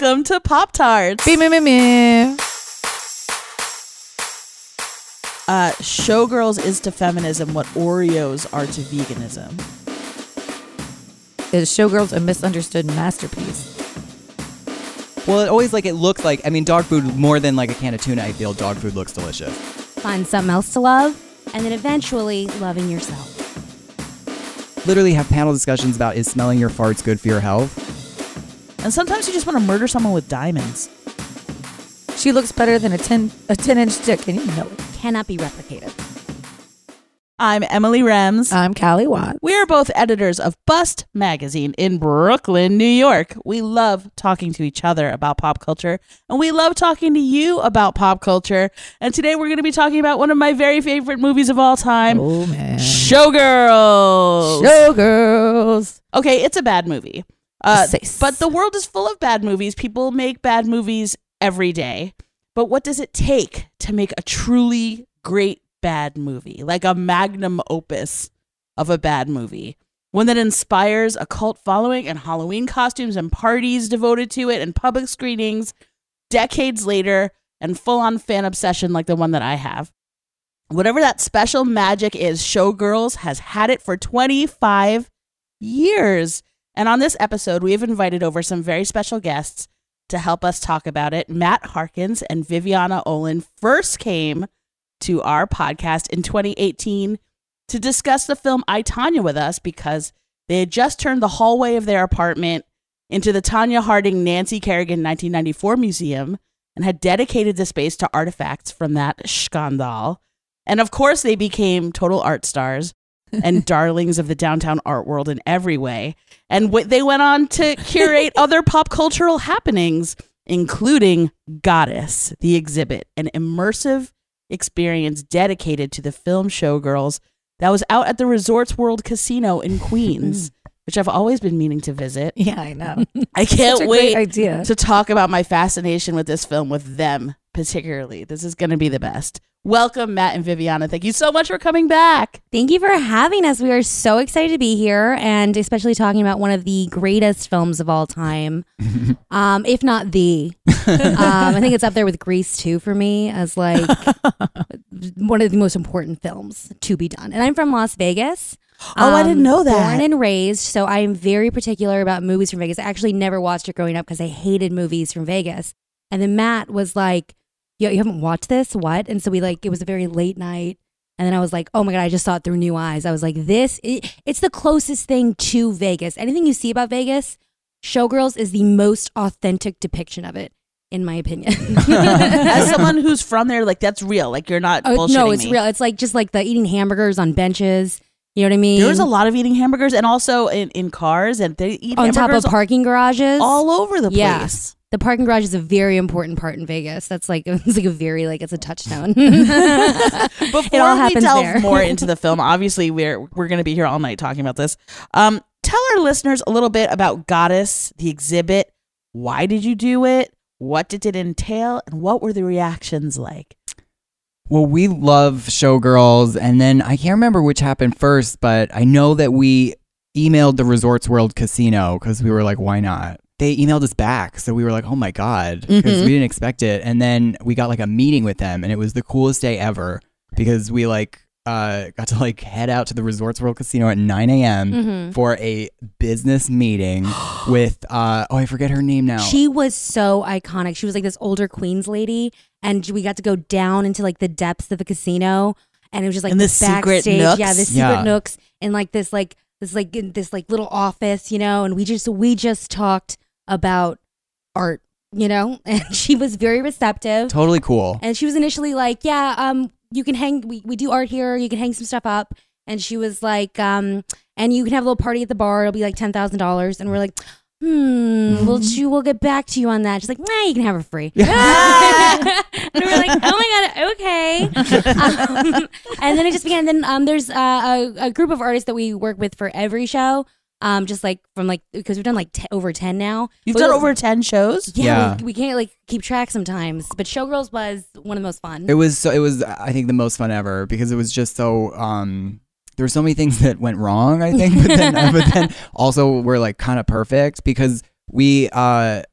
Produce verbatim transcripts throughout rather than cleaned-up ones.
Welcome to Pop Tarts. Be me me me. Uh, Showgirls is to feminism what Oreos are to veganism. Is Showgirls a misunderstood masterpiece? Well, it always, like, it looks like, I mean, dog food, more than, like, a can of tuna, I feel dog food looks delicious. Find something else to love, and then eventually loving yourself. Literally have panel discussions about, is smelling your farts good for your health? And sometimes you just want to murder someone with diamonds. She looks better than a ten, a ten-inch dick, and you know it. Cannot be replicated. I'm Emily Rems. I'm Callie Watt. We are both editors of Bust Magazine in Brooklyn, New York. We love talking to each other about pop culture, and we love talking to you about pop culture. And today we're going to be talking about one of my very favorite movies of all time. Oh, man. Showgirls. Showgirls. Okay, it's a bad movie. Uh, but the world is full of bad movies. People make bad movies every day. But what does it take to make a truly great bad movie, like a magnum opus of a bad movie, one that inspires a cult following and Halloween costumes and parties devoted to it and public screenings decades later and full-on fan obsession like the one that I have? Whatever that special magic is, Showgirls has had it for twenty-five years, and on this episode we have invited over some very special guests to help us talk about it. Matt Harkins and Viviana Olin first came to our podcast in twenty eighteen to discuss the film I, Tanya with us because they had just turned the hallway of their apartment into the Tanya Harding Nancy Kerrigan nineteen ninety-four Museum and had dedicated the space to artifacts from that scandal. And of course, they became total art stars and darlings of the downtown art world in every way. And w- they went on to curate other pop cultural happenings, including Goddess, the exhibit, an immersive experience dedicated to the film Showgirls that was out at the Resorts World Casino in Queens, which I've always been meaning to visit. Yeah, I know. I can't wait idea. to talk about my fascination with this film with them, particularly. This is going to be the best. Welcome, Matt and Viviana. Thank you so much for coming back. Thank you for having us. We are so excited to be here, and especially talking about one of the greatest films of all time, um, if not the. um, I think it's up there with Grease two for me as like one of the most important films to be done. And I'm from Las Vegas. Oh, um, I didn't know that. Born and raised, so I am very particular about movies from Vegas. I actually never watched it growing up because I hated movies from Vegas. And then Matt was like, yo, you haven't watched this? What? And so we like, it was a very late night. And then I was like, oh my God, I just saw it through new eyes. I was like, this, it, it's the closest thing to Vegas. Anything you see about Vegas, Showgirls is the most authentic depiction of it, in my opinion. As someone who's from there, like that's real. Like you're not bullshitting me. No, it's real. It's like just like the eating hamburgers on benches. You know what I mean? There was a lot of eating hamburgers and also in, in cars, and they eat on top of parking garages. All over the place. Yes. Yeah. The parking garage is a very important part in Vegas. That's like, it's like a very, like, it's a touchstone. Before it all we delve there. more into the film, obviously we're we're going to be here all night talking about this. Um, tell our listeners a little bit about Goddess, the exhibit. Why did you do it? What did it entail? And what were the reactions like? Well, we love Showgirls. And then I can't remember which happened first, but I know that we emailed the Resorts World Casino because we were like, why not? They emailed us back. So we were like, oh my God, because mm-hmm. we didn't expect it. And then we got like a meeting with them, and it was the coolest day ever because we like uh, got to like head out to the Resorts World Casino at nine a.m. Mm-hmm. for a business meeting with, uh, oh, I forget her name now. She was so iconic. She was like this older Queens lady, and we got to go down into like the depths of the casino, and it was just like and the, the secret backstage. Nooks. Yeah, the secret yeah. nooks and like this, like this, like in this like little office, you know, and we just, we just talked about art, you know, and she was very receptive. Totally cool. And she was initially like, yeah, um, you can hang, we, we do art here, you can hang some stuff up. And she was like, um, and you can have a little party at the bar, it'll be like ten thousand dollars. And we're like, hmm, mm-hmm. we'll, you, we'll get back to you on that. She's like, nah, you can have her free. Yeah. And we're like, oh my God, okay. Um, and then it just began, and then um, there's uh, a, a group of artists that we work with for every show. Um, just like from like, because we've done like t- over ten now. You've but done over ten shows? Yeah, yeah. We, we can't like keep track sometimes. But Showgirls was one of the most fun. It was so. It was I think the most fun ever because it was just so. Um, there were so many things that went wrong. I think, but then, uh, but then also we're like kind of perfect because we uh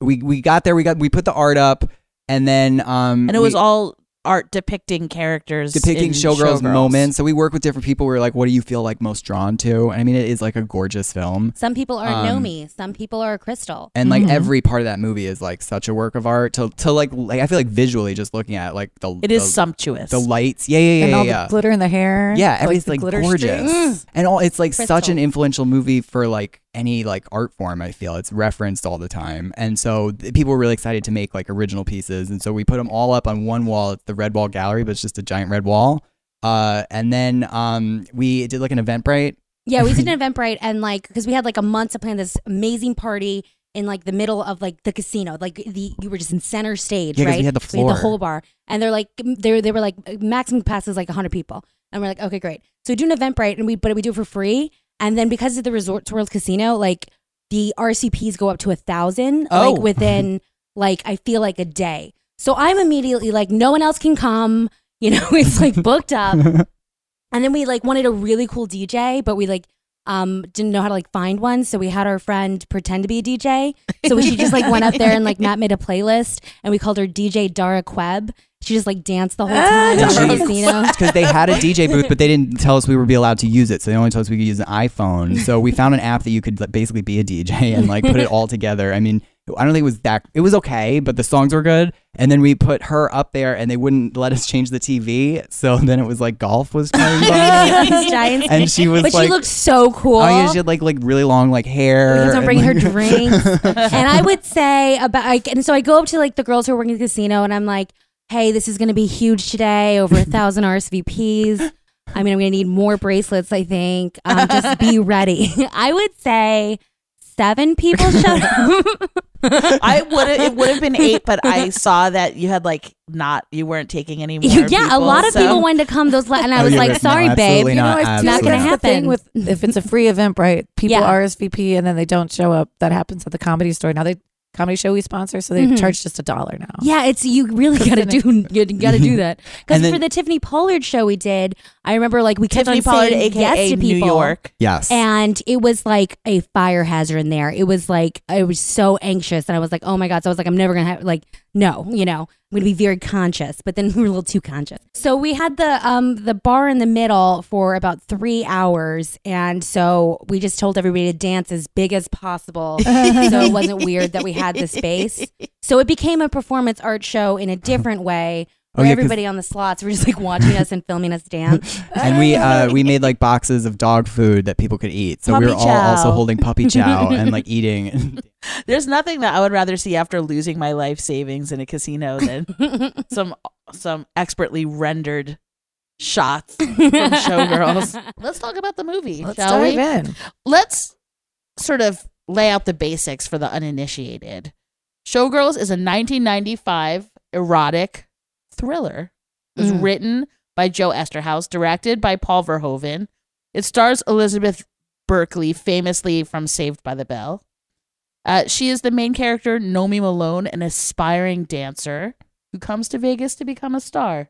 we we got there. We got we put the art up, and then um, and it was we, all art depicting characters, depicting Showgirls, Showgirls moments. So we work with different people. We were like, what do you feel like most drawn to? And I mean, it is like a gorgeous film. Some people are um, Nomi, some people are Crystal, and like mm-hmm. every part of that movie is like such a work of art. To to like, like I feel like visually just looking at it, like the it is the, sumptuous. The lights, yeah, yeah, yeah, and yeah, all yeah. the glitter in the hair, yeah, everything's like, like gorgeous, mm. and all it's like Crystal. Such an influential movie for like any like art form. I feel it's referenced all the time, and so th- people were really excited to make like original pieces, and so we put them all up on one wall. It's the Red Wall Gallery, but it's just a giant red wall. Uh, and then um, we did like an Eventbrite. Yeah, we did an Eventbrite, and like because we had like a month to plan this amazing party in like the middle of like the casino, like the you were just in center stage, yeah, right? We had the floor, we had the whole bar, and they're like they they were like maximum capacity is like a hundred people, and we're like okay, great. So we do an Eventbrite, and we but we do it for free. And then because of the Resorts World Casino, like the R C Ps go up to a thousand, oh. like within like I feel like a day. So I'm immediately like, no one else can come. You know, it's like booked up. And then we like wanted a really cool D J, but we like um, didn't know how to like find one. So we had our friend pretend to be a D J. So she just like went up there and like Matt made a playlist, and we called her D J Dara Queb. She just like danced the whole time in the casino. Because they had a D J booth, but they didn't tell us we would be allowed to use it. So they only told us we could use an iPhone. So we found an app that you could like, basically be a D J and like put it all together. I mean, I don't think it was that, it was okay, but the songs were good. And then we put her up there and they wouldn't let us change the T V. So then it was like golf was playing by. And she was but like. But she looked so cool. Oh yeah, she had like, like really long like hair. Please don't bring like, her drinks. And I would say about, like, and so I go up to like the girls who are working at the casino and I'm like, hey, this is going to be huge today, over a thousand R S V Ps. I mean, I'm going to need more bracelets, I think. Um, just be ready. I would say seven people showed up. I would it would have been eight, but I saw that you had like not you weren't taking any more. Yeah, people, a lot of so. people wanted to come those la- and I oh, was like, sorry, no, babe, you know, it's not going to happen. With, if it's a free event, right? People yeah. R S V P and then they don't show up. That happens at the Comedy Store now. They. Comedy show we sponsor, so they mm-hmm. charge just a dollar now. Yeah, it's you really gotta do you gotta do that because for the Tiffany Pollard show we did, I remember like we kept Tiffany on Pollard, saying A K A yes to people, New York, yes, and it was like a fire hazard in there. It was like I was so anxious, and I was like, oh my god, so I was like, I'm never gonna have like no, you know, I'm gonna be very conscious, but then we were a little too conscious. So we had the um the bar in the middle for about three hours, and so we just told everybody to dance as big as possible, so it wasn't weird that we had the space. So it became a performance art show in a different way. Where oh, yeah, everybody on the slots were just like watching us and filming us dance. And we uh, we made like boxes of dog food that people could eat. So puppy we were all chow. also holding puppy chow and like eating. There's nothing that I would rather see after losing my life savings in a casino than some some expertly rendered shots from Showgirls. Let's talk about the movie. Let's shall dive we? in. Let's sort of lay out the basics for the uninitiated. Showgirls is a nineteen ninety-five erotic thriller. It was mm. written by Joe Esterhaus, directed by Paul Verhoeven. It stars Elizabeth Berkley, famously from Saved by the Bell. Uh, she is the main character, Nomi Malone, an aspiring dancer who comes to Vegas to become a star.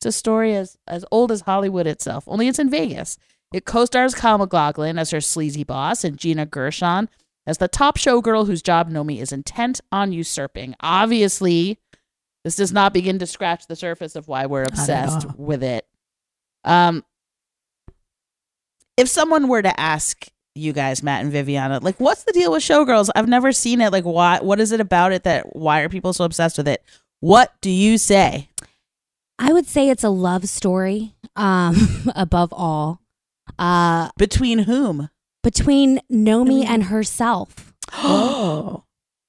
It's a story as, as old as Hollywood itself, only it's in Vegas. It co-stars Kyle MacLachlan as her sleazy boss and Gina Gershon as the top showgirl whose job Nomi is intent on usurping. Obviously, this does not begin to scratch the surface of why we're obsessed with it. Um, if someone were to ask you guys, Matt and Viviana, like, what's the deal with Showgirls? I've never seen it. Like, why? What is it about it that why are people so obsessed with it? What do you say? I would say it's a love story, um, above all. Uh, between whom? Between Nomi and herself. Oh.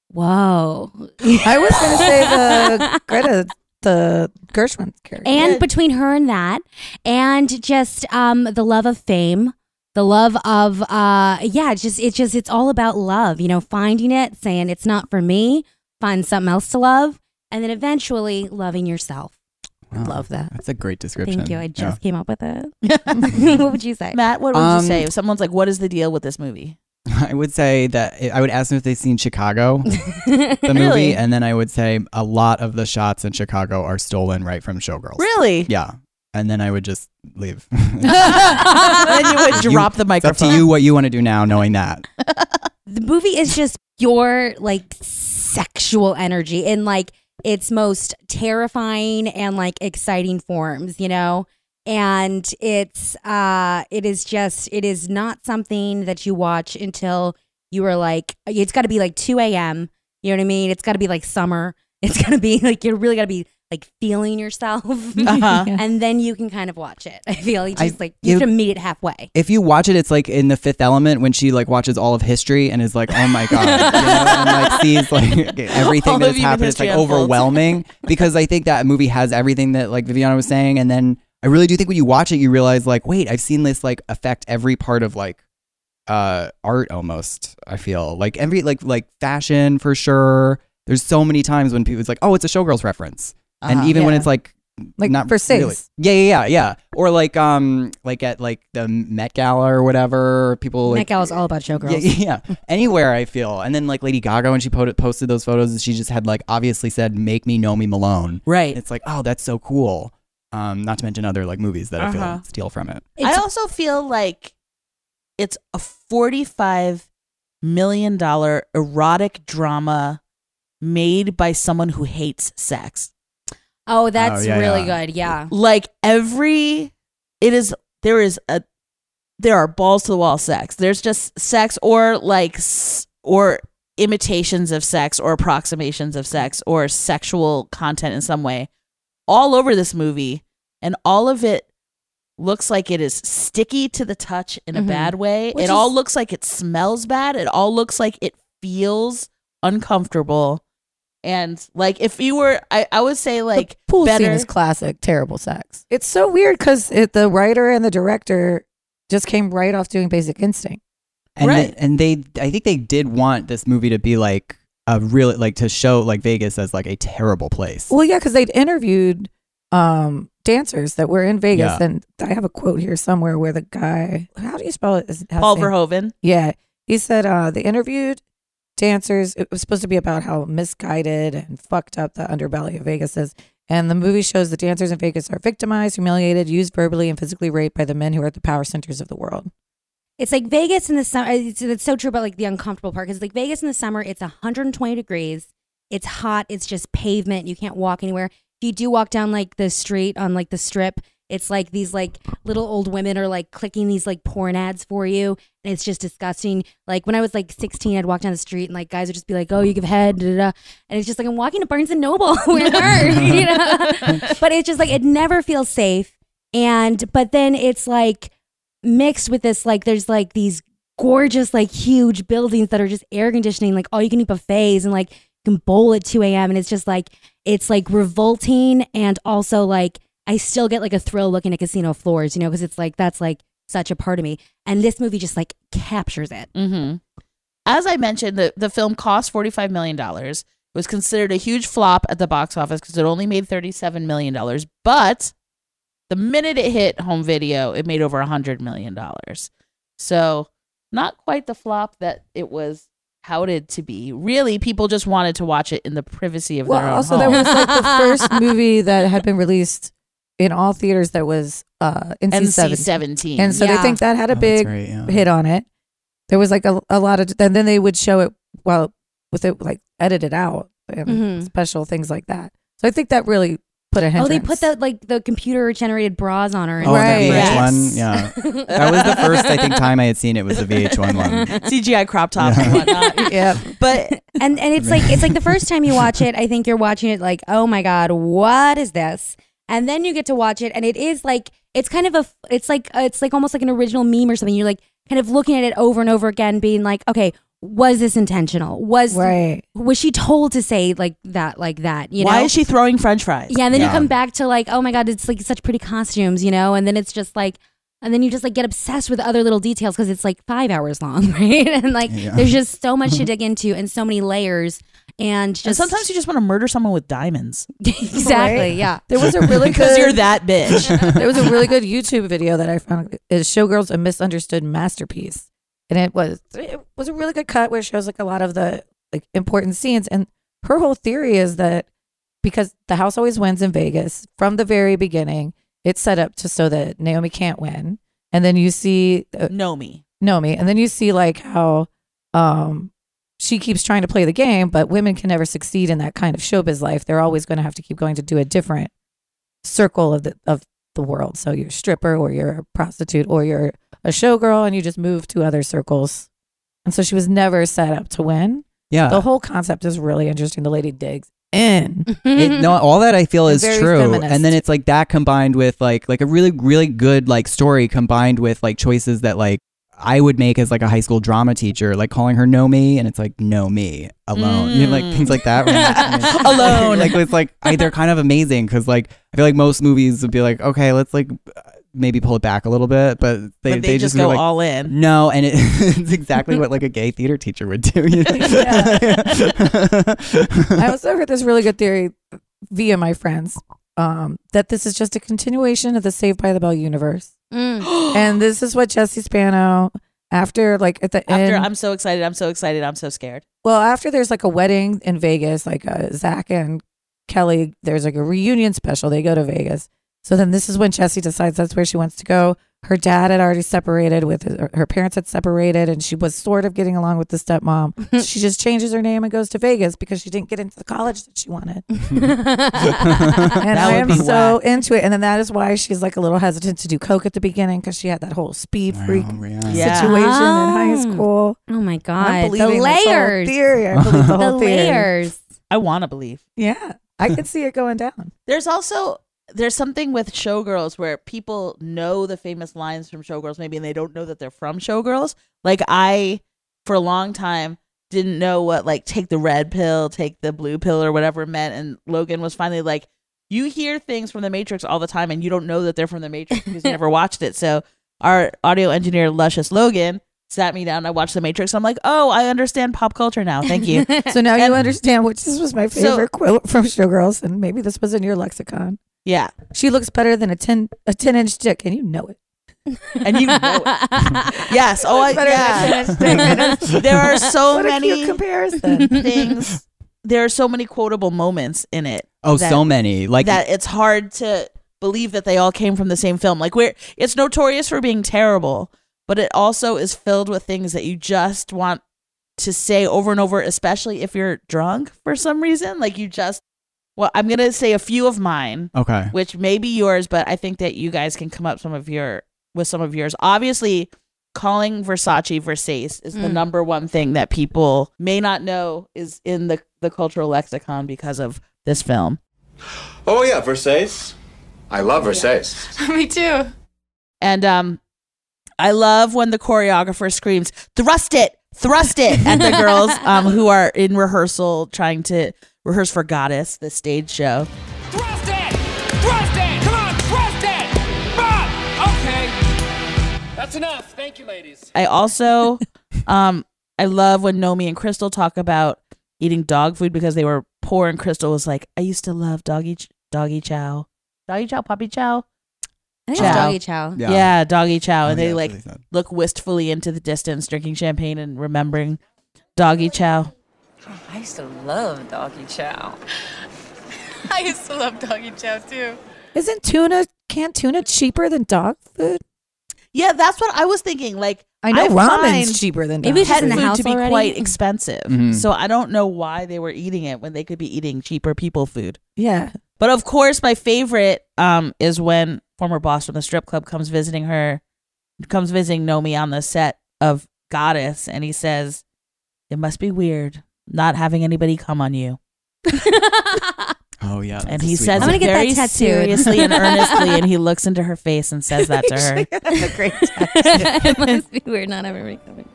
Whoa. I was going to say the Greta, the Gershwin character. And between her and that, and just um, the love of fame, the love of, uh, yeah, it's just, it's just, it's all about love, you know, finding it, saying it's not for me, find something else to love, and then eventually loving yourself. Wow. Love that. That's a great description. Thank you. I just yeah. came up with it. What would you say? Matt, what would um, you say if someone's like, what is the deal with this movie? I would say that I would ask them if they've seen Chicago, the movie, really? And then I would say a lot of the shots in Chicago are stolen right from Showgirls. Really? Yeah. And then I would just leave. And then you would drop you, the microphone. It's up to you what you want to do now knowing that. The movie is just your like sexual energy in like its most terrifying and like exciting forms, you know? And it's, uh, it is just, it is not something that you watch until you are like, it's got to be like two a.m. You know what I mean? It's got to be like summer. It's going to be like, you really got to be like feeling yourself. Uh-huh. And then you can kind of watch it. I feel like just I, like, you, you have to meet it halfway. If you watch it, it's like in The Fifth Element when she like watches all of history and is like, oh my God. You know? And like sees like everything all that has happened. It's like overwhelming because I think that movie has everything that like Viviana was saying. And then I really do think when you watch it, you realize like, wait, I've seen this like affect every part of like uh, art almost. I feel like every like like fashion for sure. There's so many times when people it's like, oh, it's a Showgirls reference, uh-huh, and even yeah. when it's like, like not for really. Six, yeah, yeah, yeah, yeah, or like um like at like the Met Gala or whatever, people like, Met Gala's all about Showgirls. Yeah, yeah. Anywhere I feel, and then like Lady Gaga when she po- posted those photos, and she just had like obviously said, "Make me know me Malone." Right. And it's like, oh, that's so cool. Um, not to mention other like movies that uh-huh. I feel like steal from it. It's, I also feel like it's a forty-five million dollars erotic drama made by someone who hates sex. Oh, that's oh, yeah, really yeah. good. Yeah. Like every, it is, there is a, there are balls to the wall sex. There's just sex or like, or imitations of sex or approximations of sex or sexual content in some way all over this movie, and all of it looks like it is sticky to the touch in mm-hmm. a bad way. Which it is- all looks like it smells bad. It all looks like it feels uncomfortable. And like if you were, I, I would say like the pool better- scene is classic terrible sex. It's so weird because the writer and the director just came right off doing Basic Instinct, and right? They, and they, I think they did want this movie to be like. Uh, really like to show like Vegas as like a terrible place. Well, yeah, because they'd interviewed um, dancers that were in Vegas, yeah. and I have a quote here somewhere where the guy, how do you spell it? How's Paul Verhoeven. Yeah, he said uh, they interviewed dancers. It was supposed to be about how misguided and fucked up the underbelly of Vegas is, and the movie shows the dancers in Vegas are victimized, humiliated, used verbally, and physically raped by the men who are at the power centers of the world. It's like Vegas in the summer. It's, it's so true about like the uncomfortable part. Because like Vegas in the summer, it's one hundred twenty degrees. It's hot. It's just pavement. You can't walk anywhere. If you do walk down like the street on like the strip, it's like these like little old women are like clicking these like porn ads for you. And it's just disgusting. Like when I was like sixteen, I'd walk down the street and like guys would just be like, oh, you give head. Da, da, da. And it's just like I'm walking to Barnes and Noble. Where you know? But it's just like it never feels safe. And but then it's like. Mixed with this, like there's like these gorgeous, like huge buildings that are just air conditioning, like all you can eat buffets and like you can bowl at two a.m. And it's just like, it's like revolting. And also like, I still get like a thrill looking at casino floors, you know, because it's like, that's like such a part of me. And this movie just like captures it. Mm-hmm. As I mentioned, the, the film cost forty-five million dollars. It was considered a huge flop at the box office because it only made thirty-seven million dollars. But the minute it hit home video, it made over one hundred million dollars. So not quite the flop that it was touted to be. Really, people just wanted to watch it in the privacy of well, their own also, home. That was like the first movie that had been released in all theaters that was uh, N C seventeen. And so yeah. they think that had a big oh, right, yeah. hit on it. There was like a, a lot of... And then they would show it well, with it like edited out and mm-hmm. special things like that. So I think that really... Oh, they put the like the computer generated bras on her. Oh, right. V H one, yes. Yeah, that was the first I think time I had seen it was the V H one one, C G I crop top yeah. and whatnot. Yeah, but and and it's like it's like the first time you watch it, I think you're watching it like, oh my God, what is this? And then you get to watch it, and it is like it's kind of a it's like uh, it's like almost like an original meme or something. You're like kind of looking at it over and over again, being like, okay. Was this intentional? Was right. was she told to say like that, like that? You know? Why is she throwing French fries? Yeah, and then yeah. you come back to like, oh my God, it's like such pretty costumes, you know? And then it's just like, and then you just like get obsessed with other little details because it's like five hours long, right? And like, yeah. there's just so much to dig into and so many layers. And just and sometimes you just want to murder someone with diamonds. Exactly. Right? Yeah. There was a really good. Because you're that bitch. There was a really good YouTube video that I found. Is Showgirls a Misunderstood Masterpiece? And it was it was a really good cut where it shows like a lot of the like important scenes. And her whole theory is that because the house always wins in Vegas from the very beginning, it's set up to so that Naomi can't win. And then you see uh, Nomi, Nomi, and then you see like how um she keeps trying to play the game, but women can never succeed in that kind of showbiz life. They're always going to have to keep going to do a different circle of the of the world. So you're a stripper or you're a prostitute or you're a showgirl and you just move to other circles. And so she was never set up to win. Yeah. The whole concept is really interesting. The lady digs in. It, no, all that I feel is true. Feminist. And then it's like that combined with like like a really, really good like story combined with like choices that like I would make as like a high school drama teacher, like calling her "no me," and it's like "no me alone," mm. you know, like things like that. Like, alone, like it's like I, they're kind of amazing because like I feel like most movies would be like, okay, let's like maybe pull it back a little bit, but they, but they, they just, just go like, all in. No, and it, it's exactly what like a gay theater teacher would do. You know? I also heard this really good theory via my friends um, that this is just a continuation of the Saved by the Bell universe. Mm. And this is what Jesse Spano after like at the after, end I'm so excited I'm so excited I'm so scared well after there's like a wedding in Vegas, like uh, Zach and Kelly, there's like a reunion special, they go to Vegas. So then this is when Jesse decides that's where she wants to go. Her dad had already separated with his, her parents had separated and she was sort of getting along with the stepmom. So she just changes her name and goes to Vegas because she didn't get into the college that she wanted. And I am so whack. into it. And then that is why she's like a little hesitant to do coke at the beginning because she had that whole speed freak wow, yeah. situation oh. in high school. Oh my God. I'm believing the layers. This whole theory. I believe the whole the theory. layers. I want to believe. Yeah. I could see it going down. There's also... There's something with Showgirls where people know the famous lines from Showgirls maybe and they don't know that they're from Showgirls. Like I, for a long time, didn't know what like take the red pill, take the blue pill or whatever meant. And Logan was finally like, you hear things from The Matrix all the time and you don't know that they're from The Matrix because you never watched it. So our audio engineer, Luscious Logan, sat me down and I watched The Matrix. I'm like, oh, I understand pop culture now. Thank you. So now and, you understand, which this was my favorite so, quote from Showgirls and maybe this was in your lexicon. Yeah. She looks better than a ten a ten inch dick and you know it. And you know it. Yes. Oh I yeah. Than a ten inch dick. There are so what many a cute comparison things. There are so many quotable moments in it. Oh, that, so many. Like that it's hard to believe that they all came from the same film. Like we're it's notorious for being terrible, but it also is filled with things that you just want to say over and over, especially if you're drunk for some reason. Like you just Well, I'm going to say a few of mine, okay, which may be yours, but I think that you guys can come up some of your with some of yours. Obviously, calling Versace Versace is mm. the number one thing that people may not know is in the, the cultural lexicon because of this film. Oh, yeah, Versace. I love Versace. Yeah. Me too. And um, I love when the choreographer screams, thrust it, thrust it at the girls um, who are in rehearsal trying to... rehearse for Goddess, the stage show. Thrust it! Thrust it! Come on, thrust it! Bob! Okay. That's enough. Thank you, ladies. I also, um, I love when Nomi and Crystal talk about eating dog food because they were poor and Crystal was like, I used to love doggy, ch- doggy chow. Doggy chow, puppy chow? I think chow. It's doggy chow. Yeah, yeah doggy chow. Oh, and they yeah, like really look wistfully into the distance, drinking champagne and remembering doggy chow. I used to love doggy chow. I used to love doggy chow too. Isn't tuna, canned tuna cheaper than dog food? Yeah, that's what I was thinking. Like I know I ramen's cheaper than dog food. Maybe pet food to be already? Quite expensive. Mm-hmm. So I don't know why they were eating it when they could be eating cheaper people food. Yeah. But of course, my favorite um, is when former boss from the strip club comes visiting her, comes visiting Nomi on the set of Goddess, and he says, "It must be weird not having anybody come on you." Oh yeah, and he says I'm gonna it get very that tattooed. Seriously and earnestly, and he looks into her face and says that to her. That's a great tattoo. It must be weird not having anybody coming.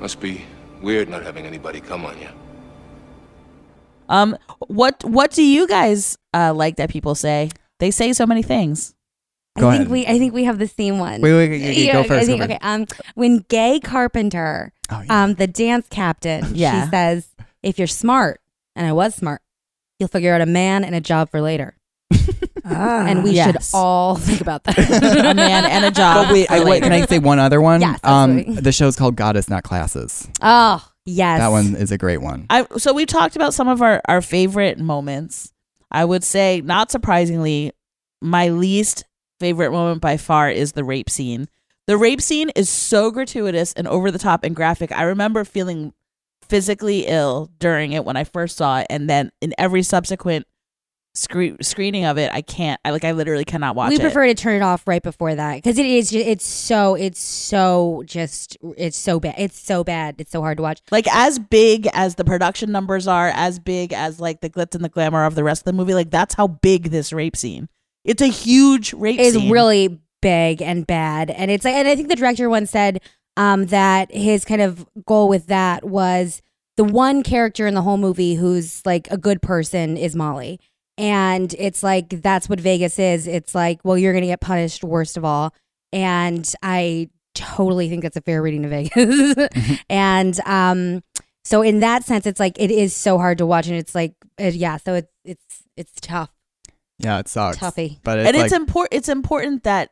Must be weird not having anybody come on you. Um, what what do you guys uh, like that people say? They say so many things. Go I ahead. think we I think we have the same one. Wait, wait, you, you yeah, go first. I think, okay, um, when Gay Carpenter, oh, yeah. um, the dance captain, yeah. she says, "If you're smart, and I was smart, you'll figure out a man and a job for later." Ah, and we yes. should all think about that. A man and a job. But wait, I, wait, can I say one other one? Yes, um, the show's called Goddess, Not Classes. Oh, yes, that one is a great one. I, so we talked about some of our our favorite moments. I would say, not surprisingly, my least favorite moment by far is the rape scene. The rape scene is so gratuitous and over the top and graphic. I remember feeling physically ill during it when I first saw it, and then in every subsequent scre- screening of it, I can't. I like. I literally cannot watch. We it. We prefer to turn it off right before that because it is. Just, it's so. It's so just. It's so bad. It's so bad. It's so hard to watch. Like as big as the production numbers are, as big as like the glitz and the glamour of the rest of the movie. Like that's how big this rape scene. It's a huge rape. It's scene. It's really big and bad, and it's like. And I think the director once said. Um, that his kind of goal with that was the one character in the whole movie who's like a good person is Molly. And it's like, that's what Vegas is. It's like, well, you're going to get punished worst of all. And I totally think that's a fair reading of Vegas. And um, so in that sense, it's like, it is so hard to watch. And it's like, uh, yeah, so it's, it's, it's tough. Yeah, it sucks. Toughy. But it's and like- it's important. It's important that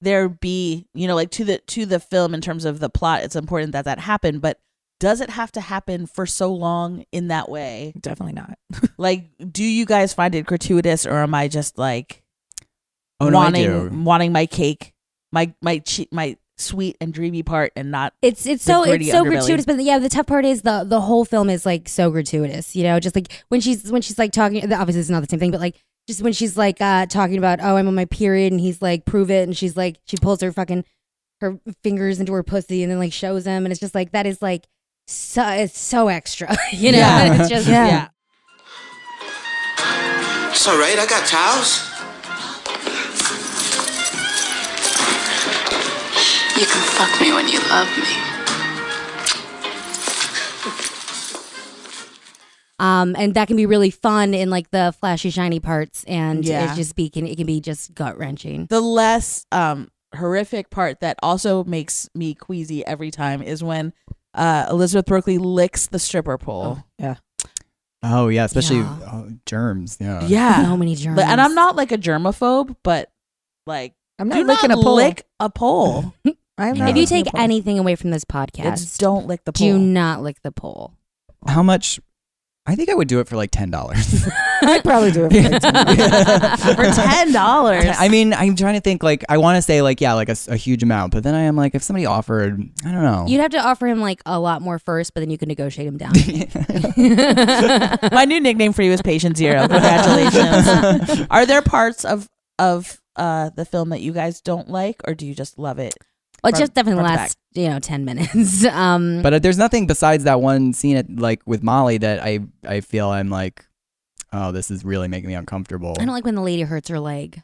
there be, you know, like to the to the film in terms of the plot, it's important that that happened, but does it have to happen for so long in that way? Definitely not. Like, do you guys find it gratuitous, or am I just like oh, wanting no, I do. wanting my cake, my my che- my sweet and dreamy part, and not it's it's so it's so underbelly. gratuitous. But yeah, the tough part is the the whole film is like so gratuitous, you know, just like when she's when she's like talking. Obviously, it's not the same thing, but like. Just when she's like uh, talking about, oh, I'm on my period, and he's like, prove it, and she's like, she pulls her fucking her fingers into her pussy, and then like shows him, and it's just like that is like so it's so extra, you know? Yeah. And it's just yeah. yeah. It's all right. I got towels. You can fuck me when you love me. Um, and that can be really fun in like the flashy, shiny parts, and yeah. it's just be can it can be just gut wrenching. The less um horrific part that also makes me queasy every time is when uh Elizabeth Berkley licks the stripper pole. Oh, yeah. Oh yeah, especially yeah. Oh, germs. Yeah. Yeah. So many germs. And I'm not like a germaphobe, but like I'm not licking not a pole. Lick a pole. I'm not if you take anything away from this podcast, it's don't lick the pole. Do not lick the pole. How much? I think I would do it for like ten dollars. I'd probably do it for like ten dollars. For ten dollars. I mean, I'm trying to think like, I want to say like, yeah, like a, a huge amount. But then I am like, if somebody offered, I don't know. You'd have to offer him like a lot more first, but then you can negotiate him down. My new nickname for you is Patient Zero. Congratulations. Are there parts of, of uh, the film that you guys don't like, or do you just love it? Well, it's just definitely last, you know, ten minutes. Um, but uh, there's nothing besides that one scene at, like with Molly that I, I feel I'm like, oh, this is really making me uncomfortable. I don't like when the lady hurts her leg.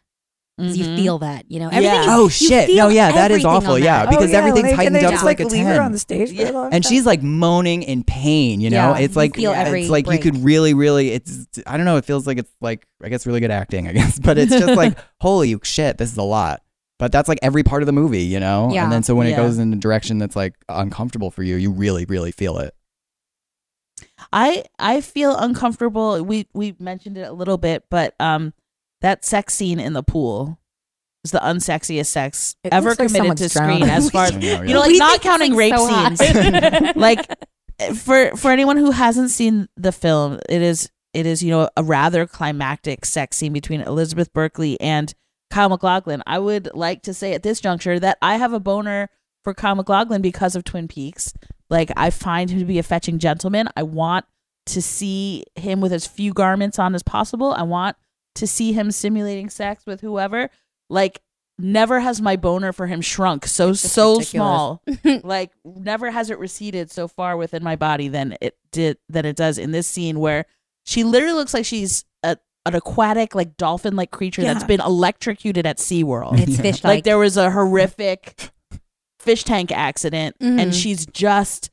Mm-hmm. You feel that, you know? Everything yeah. is, oh, shit. No, yeah, that is awful. Yeah, because oh, yeah, everything's like, heightened up just, to like, like a ten. Her on the stage for yeah. a long and time. She's like moaning in pain, you know? Yeah, it's you like, yeah, it's like break. You could really, really, it's, I don't know, it feels like it's like, I guess really good acting, I guess. But it's just like, holy shit, this is a lot. But that's like every part of the movie, you know? Yeah. And then so when yeah. it goes in a direction that's like uncomfortable for you, you really, really feel it. I I feel uncomfortable. We we mentioned it a little bit, but um, that sex scene in the pool is the unsexiest sex it ever committed like to drowned. Screen as far as, you know, like we not counting rape so scenes. Like for for anyone who hasn't seen the film, it is it is, you know, a rather climactic sex scene between Elizabeth Berkley and Kyle MacLachlan. I would like to say at this juncture that I have a boner for Kyle MacLachlan because of Twin Peaks. Like, I find him to be a fetching gentleman. I want to see him with as few garments on as possible. I want to see him simulating sex with whoever. Like, never has my boner for him shrunk so, so ridiculous. Small. Like, never has it receded so far within my body than it did, than it does in this scene where she literally looks like she's a an aquatic, like dolphin-like creature yeah. that's been electrocuted at SeaWorld. It's fish-like. Like there was a horrific fish tank accident, mm-hmm. and she's just.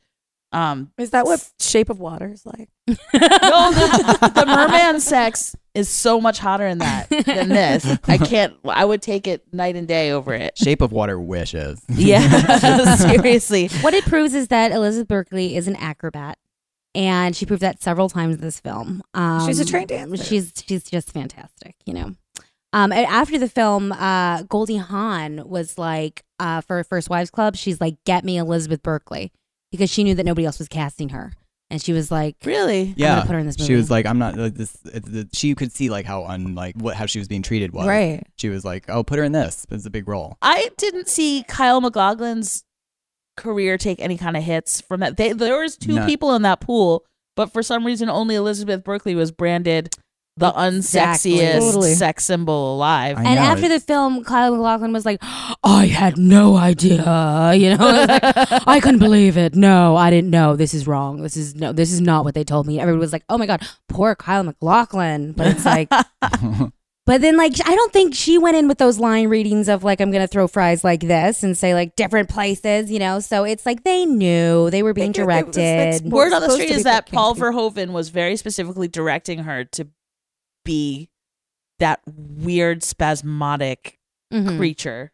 Um, is that what Shape of Water is like? No, the, the merman sex is so much hotter in that than this. I can't. I would take it night and day over it. Shape of Water wishes. Yeah, seriously. What it proves is that Elizabeth Berkley is an acrobat. And she proved that several times in this film. Um, she's a trained dancer. She's she's just fantastic, you know. Um, and after the film, uh, Goldie Hawn was like, uh, for First Wives Club, she's like, get me Elizabeth Berkley. Because she knew that nobody else was casting her. And she was like, "Really? Yeah." I'm gonna put her in this movie. She was like, "I'm not like this." It, the, she could see like how unlike what how she was being treated was. Right. She was like, "Oh, put her in this. It's a big role." I didn't see Kyle MacLachlan's career take any kind of hits from that. They, there was two None. people in that pool, but for some reason, only Elizabeth Berkley was branded the unsexiest exactly. totally. sex symbol alive. I and know, after it's... the film, Kyle MacLachlan was like, I had no idea. You know, I, was like, I couldn't believe it. No, I didn't know. This is wrong. This is no. This is not what they told me. Everyone was like, oh my God, poor Kyle MacLachlan. But it's like, but then like, I don't think she went in with those line readings of like, I'm going to throw fries like this and say like different places, you know? So it's like, they knew they were being they directed. Word on the street is that Paul Verhoeven was very specifically directing her to be that weird spasmodic mm-hmm. creature.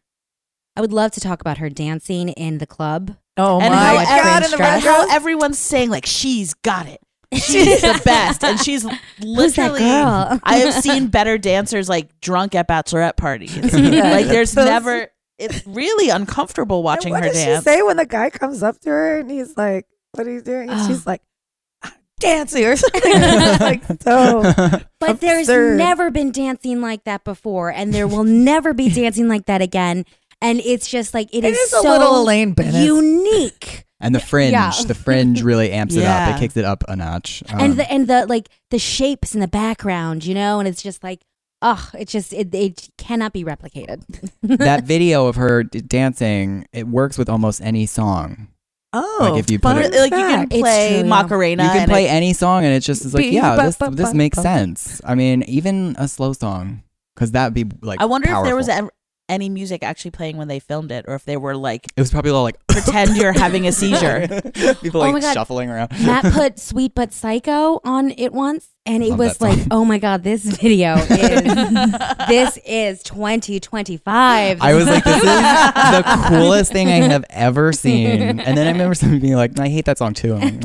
I would love to talk about her dancing in the club. Oh and my God! And how everyone's saying like she's got it. She's the best, and she's literally. I have seen better dancers like drunk at bachelorette parties. Like there's never. It's really uncomfortable watching her dance. What does she say when the guy comes up to her and he's like, "What are you doing?" And she's like, dancing or something. Like, so but absurd. There's never been dancing like that before, and there will never be dancing like that again. And it's just like it, it is, is so a little Elaine Bennett unique. And the fringe, yeah. the fringe really amps yeah. it up. It kicks it up a notch. Um, and the and the like the shapes in the background, you know, and it's just like. Oh, it just, it, it cannot be replicated. That video of her d- dancing, it works with almost any song. Oh, like if you put it, like you can play Macarena. You can play any song, and it's just it's like, yeah, this this makes sense. I mean, even a slow song, because that'd be like. I wonder if there was any music actually playing when they filmed it, or if they were like, it was probably all like pretend you're having a seizure. People like shuffling around. Matt put "Sweet But Psycho" on it once, and it was like, oh my God, this video is this is twenty twenty-five. I was like, this is the coolest thing I have ever seen. And then I remember somebody being like, I hate that song too. I'm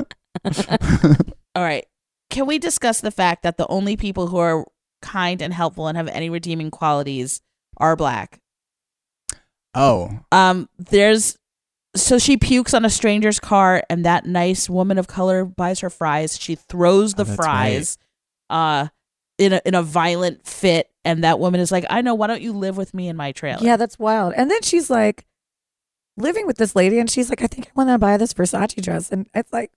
like, oh, all right. All right. Can we discuss the fact that the only people who are kind and helpful and have any redeeming qualities are black? Oh. Um, there's So she pukes on a stranger's car, and that nice woman of color buys her fries. She throws the oh, fries right. uh, in a in a violent fit, and that woman is like, I know, why don't you live with me in my trailer? Yeah, that's wild. And then she's like living with this lady, and she's like, I think I want to buy this Versace dress. And it's like,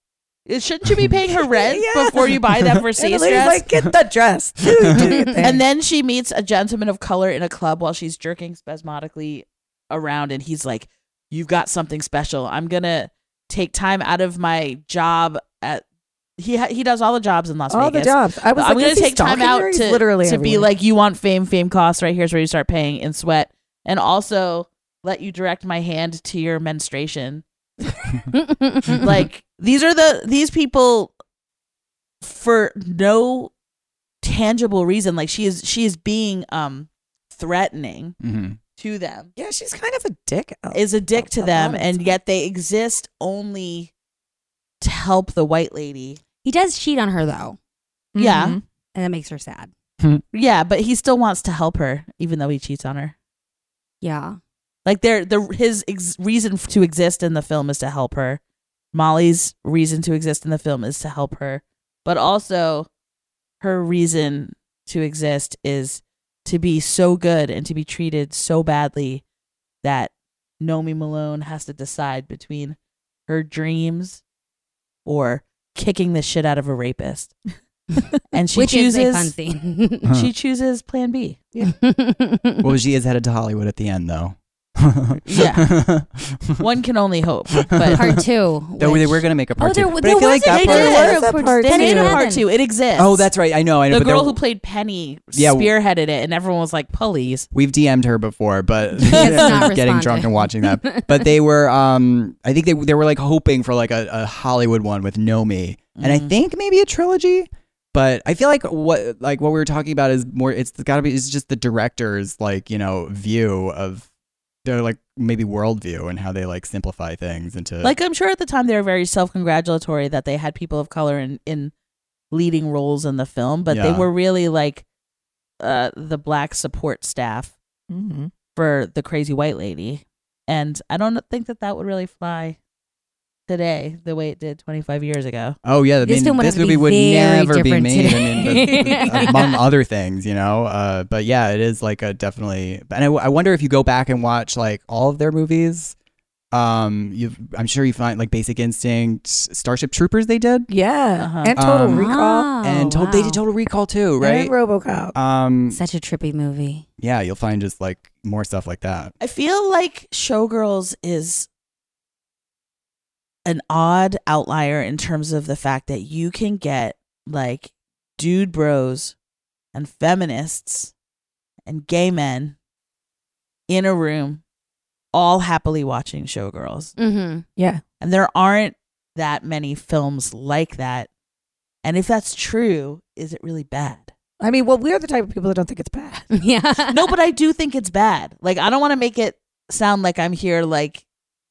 shouldn't you be paying her rent yeah. before you buy that Versace and the lady's dress? Like, get that dress. And then she meets a gentleman of color in a club while she's jerking spasmodically around, and he's like, you've got something special. I'm going to take time out of my job at he ha- he does all the jobs in Las all Vegas. All the jobs. I was I'm like, going to take time out to, literally to be like, you want fame, fame costs. Right here's where you start paying in sweat. And also let you direct my hand to your menstruation. Like these are the these people for no tangible reason. Like she is she is being um threatening. Mm-hmm. To them. Yeah, she's kind of a dick. Is a dick to them, and yet they exist only to help the white lady. He does cheat on her, though. Mm-hmm. Yeah. And that makes her sad. Yeah, but he still wants to help her, even though he cheats on her. Yeah. Like, they're, the his ex- reason to exist in the film is to help her. Molly's reason to exist in the film is to help her. But also, her reason to exist is to be so good and to be treated so badly that Nomi Malone has to decide between her dreams or kicking the shit out of a rapist. And she Which chooses is a fun scene. She chooses plan B. Yeah. Well, she is headed to Hollywood at the end, though. Yeah. One can only hope. But part two. Which... They were going to make a part oh, there, two. But there I feel like that part, part, part, two. Made a part two. It exists. Oh, that's right. I know. I know. The but girl who played Penny yeah, spearheaded it, and everyone was like, "Police." We've D M'd her before, but getting drunk and watching that. But they were, um, I think they they were like hoping for like a, a Hollywood one with Nomi, mm-hmm. and I think maybe a trilogy. But I feel like what like what we were talking about is more. It's got to be. It's just the director's like you know view of. They're like maybe worldview and how they like simplify things into like I'm sure at the time they were very self-congratulatory that they had people of color in, in leading roles in the film, but yeah. they were really like uh, the black support staff mm-hmm. for the crazy white lady, And I don't think that that would really fly today the way it did twenty-five years ago. Oh yeah, I mean, this, this movie would never be made. I mean, the, among other things, you know. Uh, but yeah, it is like a definitely. And I, I wonder if you go back and watch like all of their movies. Um, you, I'm sure you find like Basic Instinct, Starship Troopers. They did, yeah, uh-huh. and Total um, Recall, wow, and to wow. they did Total Recall too, right? And RoboCop. Um, such a trippy movie. Yeah, you'll find just like more stuff like that. I feel like Showgirls is an odd outlier in terms of the fact that you can get like dude bros and feminists and gay men in a room, all happily watching Showgirls. Mm-hmm. Yeah. And there aren't that many films like that. And if that's true, is it really bad? I mean, well, we're the type of people that don't think it's bad. Yeah. No, but I do think it's bad. Like, I don't want to make it sound like I'm here like,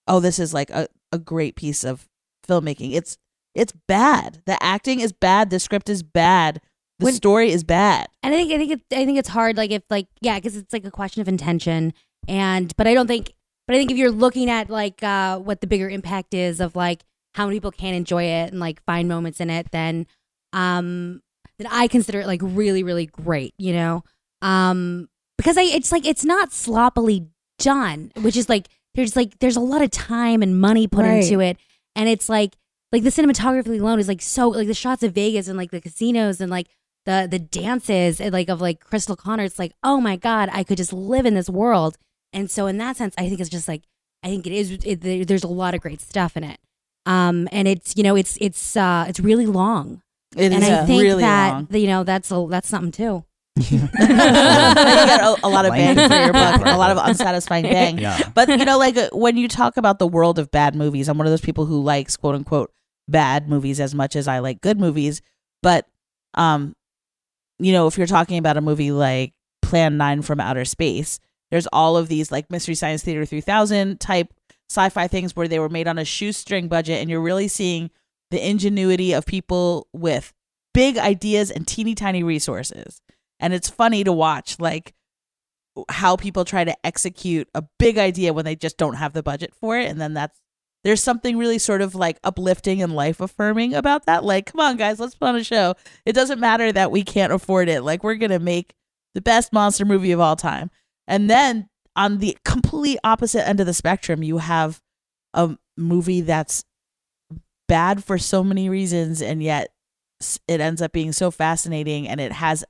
oh, this is like a, a great piece of filmmaking. It's it's bad. The acting is bad. The script is bad. The when, story is bad. And I think I think it, I think it's hard. Like if like, yeah, because it's like a question of intention. And but I don't think. But I think if you're looking at like uh, what the bigger impact is of like how many people can enjoy it and like find moments in it, then um, then I consider it like really, really great, you know, um, because I it's like it's not sloppily done, which is like there's like there's a lot of time and money put right. into it. And it's like like the cinematography alone is like so like the shots of Vegas and like the casinos and like the the dances and like of like Crystal Connor. It's like, oh, my God, I could just live in this world. And so in that sense, I think it's just like, I think it is, it, there's a lot of great stuff in it. Um, and it's, you know, it's, it's, uh, it's really long. It and is I think really that, long. You know, that's, a, that's something too. You got a, a lot of bang for your buck, a lot of unsatisfying bang. Yeah. But, you know, like when you talk about the world of bad movies, I'm one of those people who likes quote unquote bad movies as much as I like good movies. But, um, you know, if you're talking about a movie like Plan nine from Outer Space, there's all of these like Mystery Science Theater three thousand type sci-fi things where they were made on a shoestring budget. And you're really seeing the ingenuity of people with big ideas and teeny tiny resources. And it's funny to watch like how people try to execute a big idea when they just don't have the budget for it. And then that's, there's something really sort of like uplifting and life affirming about that. Like, come on guys, let's put on a show. It doesn't matter that we can't afford it. Like we're going to make the best monster movie of all time. And then on the complete opposite end of the spectrum, you have a movie that's bad for so many reasons, and yet it ends up being so fascinating, and it has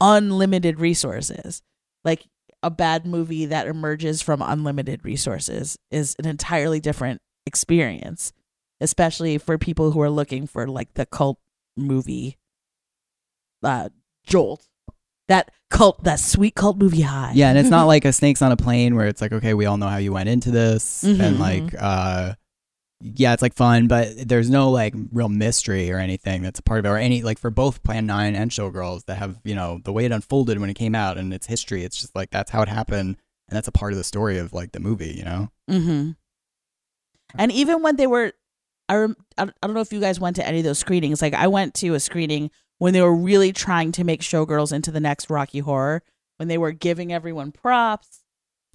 unlimited resources. Like a bad movie that emerges from unlimited resources is an entirely different experience, especially for people who are looking for like the cult movie uh, jolt. That cult, that sweet cult movie high. Yeah, and it's not like a Snakes on a Plane where it's like, okay, we all know how you went into this. Mm-hmm. And like, uh, yeah, it's like fun, but there's no like real mystery or anything that's a part of it. Or any, like for both Plan nine and Showgirls that have, you know, the way it unfolded when it came out and its history, it's just like, that's how it happened. And that's a part of the story of like the movie, you know? Mm-hmm. And even when they were, I, rem- I don't know if you guys went to any of those screenings. Like I went to a screening when they were really trying to make Showgirls into the next Rocky Horror, when they were giving everyone props.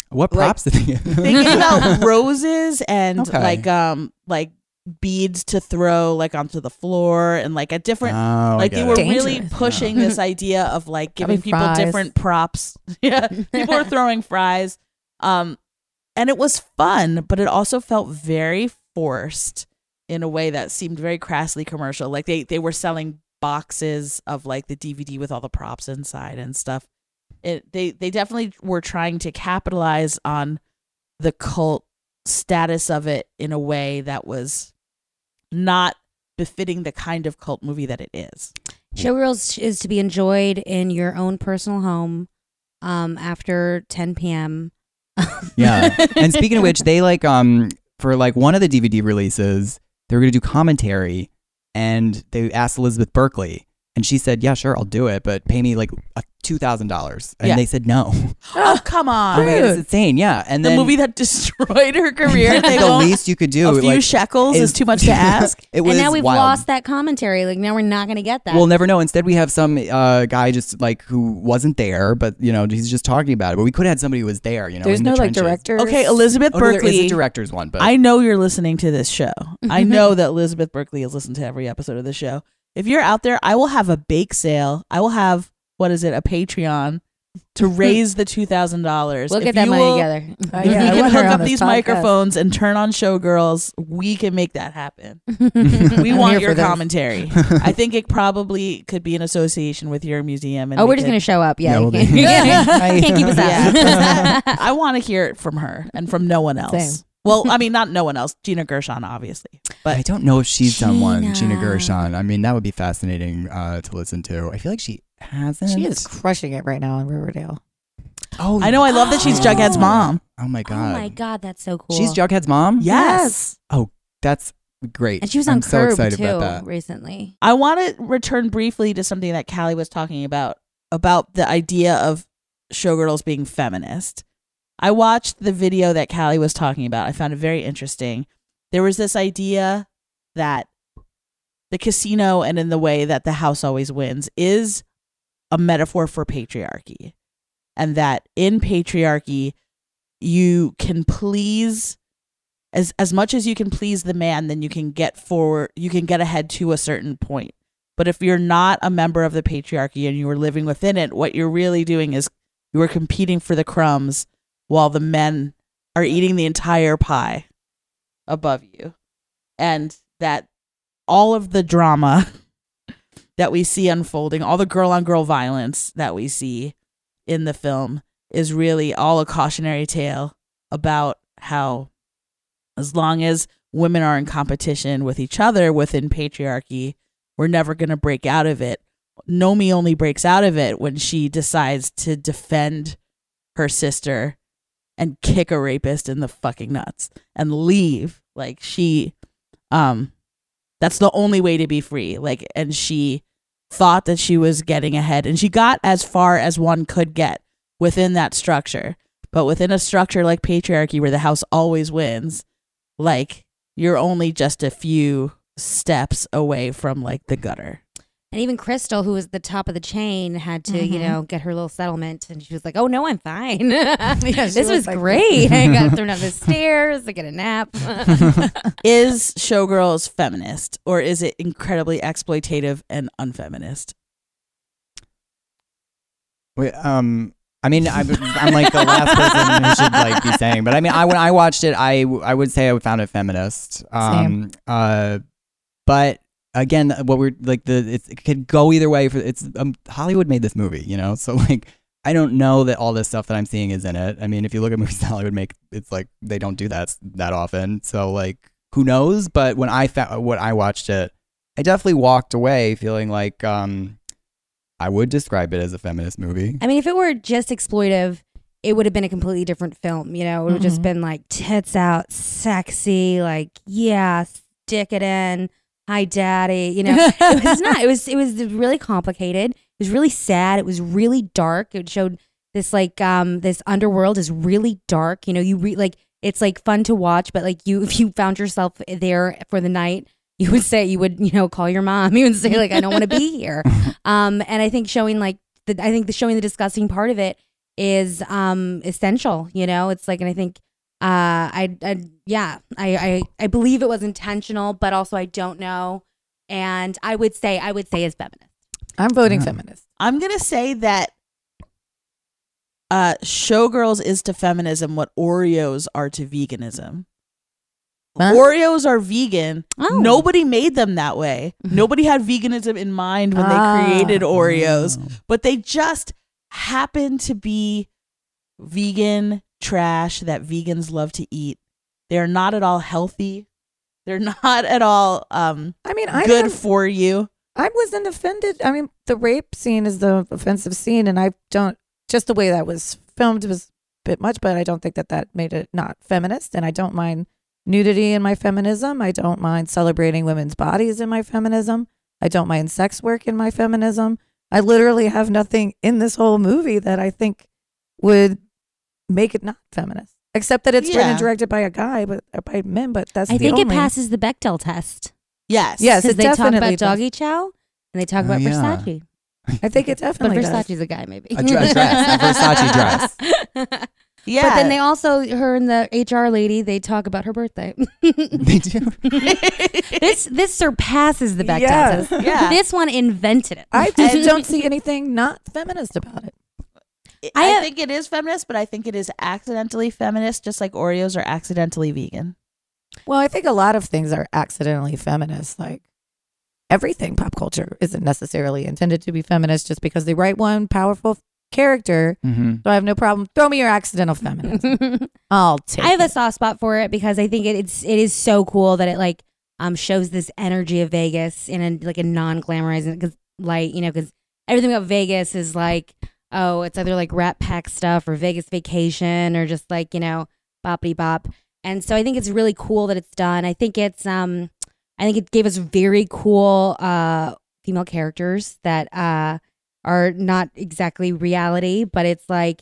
What props like, did they give? They gave out roses and okay. like um like beads to throw like onto the floor and like a different oh, like they were dangerous. Really pushing yeah. this idea of like giving people fries. Different props. Yeah. People were throwing fries. Um and it was fun, but it also felt very forced in a way that seemed very crassly commercial. Like they they were selling boxes of like the D V D with all the props inside and stuff. It they they definitely were trying to capitalize on the cult status of it in a way that was not befitting the kind of cult movie that it is. Showgirls is to be enjoyed in your own personal home um after ten p.m. Yeah. And speaking of which, they like um for like one of the D V D releases, they were going to do commentary. And they asked Elizabeth Berkley And she said, yeah, sure, I'll do it, but pay me like two thousand dollars. And yeah. they said no. Oh, come on. I mean, it's insane. Yeah. And the then, movie that destroyed her career. They the least you could do. A few like, shekels is, is too much to ask. It was and now we've wild. lost that commentary. Like, now we're not going to get that. We'll never know. Instead, we have some uh, guy just like who wasn't there, but, you know, he's just talking about it. But we could have had somebody who was there, you know. There's in no the like directors. Okay, Elizabeth oh, Berkley. No, there is a director's one. But I know you're listening to this show. I know that Elizabeth Berkley has listened to every episode of this show. If you're out there, I will have a bake sale. I will have, what is it, a Patreon to raise the two thousand dollars. We'll if get that money will, together. Uh, if yeah, we can hook up these podcast. microphones and turn on Showgirls, we can make that happen. We want your commentary. I think it probably could be an association with your museum. And oh, we're just going to show up. Yeah. yeah, we'll can't, yeah. can't keep us out. Yeah. I want to hear it from her and from no one else. Same. Well, I mean, not no one else. Gina Gershon, obviously. But I don't know if she's Gina. done one. Gina Gershon. I mean, that would be fascinating uh, to listen to. I feel like she hasn't. She is crushing it right now in Riverdale. Oh, I know. I love oh. that she's Jughead's mom. Oh, my God. Oh, my God. That's so cool. She's Jughead's mom? Yes. Oh, that's great. And she was on I'm Curb, so excited too, about that. recently. I want to return briefly to something that Callie was talking about, about the idea of Showgirls being feminist. I watched the video that Callie was talking about. I found it very interesting. There was this idea that the casino and in the way that the house always wins is a metaphor for patriarchy. And that in patriarchy, you can please as as much as you can please the man, then you can get forward, you can get ahead to a certain point. But if you're not a member of the patriarchy and you are living within it, what you're really doing is you are competing for the crumbs while the men are eating the entire pie above you. And that all of the drama that we see unfolding, all the girl-on-girl violence that we see in the film is really all a cautionary tale about how as long as women are in competition with each other within patriarchy, we're never going to break out of it. Nomi only breaks out of it when she decides to defend her sister and kick a rapist in the fucking nuts and leave. Like she, um, that's the only way to be free. Like, and she thought that she was getting ahead and she got as far as one could get within that structure. But within a structure like patriarchy where the house always wins, like you're only just a few steps away from like the gutter. And even Crystal, who was the top of the chain, had to, mm-hmm. you know, get her little settlement. And she was like, oh, no, I'm fine. yeah, this was, was like, great. I got thrown up the stairs. I get a nap. Is Showgirls feminist or is it incredibly exploitative and unfeminist? Wait, um... I mean, I'm, I'm like the last person who should like be saying. But I mean, I, when I watched it, I, I would say I found it feminist. Um, Same. Uh, but... Again, what we're like the it's, it could go either way. For it's um, Hollywood made this movie, you know. So like, I don't know that all this stuff that I'm seeing is in it. I mean, if you look at movies that Hollywood make, it's like they don't do that that often. So like, who knows? But when I found what I watched it, I definitely walked away feeling like um, I would describe it as a feminist movie. I mean, if it were just exploitive, it would have been a completely different film. You know, it would have mm-hmm. just been like tits out, sexy, like yeah, stick it in. Hi, Daddy. You know, it was not. It was. It was really complicated. It was really sad. It was really dark. It showed this like um this underworld is really dark. You know, you re- like it's like fun to watch, but like you, if you found yourself there for the night, you would say you would you know call your mom. You would say like I don't want to be here. Um, and I think showing like the I think the showing the disgusting part of it is um essential. You know, it's like and I think. Uh, I, I, yeah, I, I, I believe it was intentional, but also I don't know. And I would say, I would say as feminist. I'm voting mm. feminist. I'm going to say that, uh, Showgirls is to feminism what Oreos are to veganism. Huh? Oreos are vegan. Oh. Nobody made them that way. Mm-hmm. Nobody had veganism in mind when ah. they created Oreos, oh. but they just happened to be vegan trash that vegans love to eat. They're not at all healthy. They're not at all um I mean I good for you. I wasn't offended. I mean, the rape scene is the offensive scene, and I don't just the way that was filmed was a bit much, but I don't think that that made it not feminist. And I don't mind nudity in my feminism. I don't mind celebrating women's bodies in my feminism. I don't mind sex work in my feminism. I literally have nothing in this whole movie that I think would make it not feminist, except that it's yeah. written and directed by a guy, but by men. But that's I the think only. It passes the Bechdel test. Yes, yes, it they definitely talk about Doggy does. Chow and they talk oh, about yeah. Versace. I think it definitely. But Versace's does. A guy, maybe a dress, a Versace dress. Yeah. But then they also, her and the H R lady, they talk about her birthday. They do. This this surpasses the back yes. taxes. Yeah. This one invented it. I just don't see anything not feminist about it. I, I have, think it is feminist, but I think it is accidentally feminist, just like Oreos are accidentally vegan. Well, I think a lot of things are accidentally feminist. Like everything pop culture isn't necessarily intended to be feminist just because they write one powerful character, mm-hmm. so I have no problem. Throw me your accidental feminism. I'll take. I have it. a soft spot for it because I think it, it's it is so cool that it like um shows this energy of Vegas in a, like a non glamorizing light, you know, because everything about Vegas is like, oh, it's either like Rat Pack stuff or Vegas Vacation or just like, you know, boppity bop. And so I think it's really cool that it's done. I think it's um I think it gave us very cool uh female characters that uh. are not exactly reality, but it's like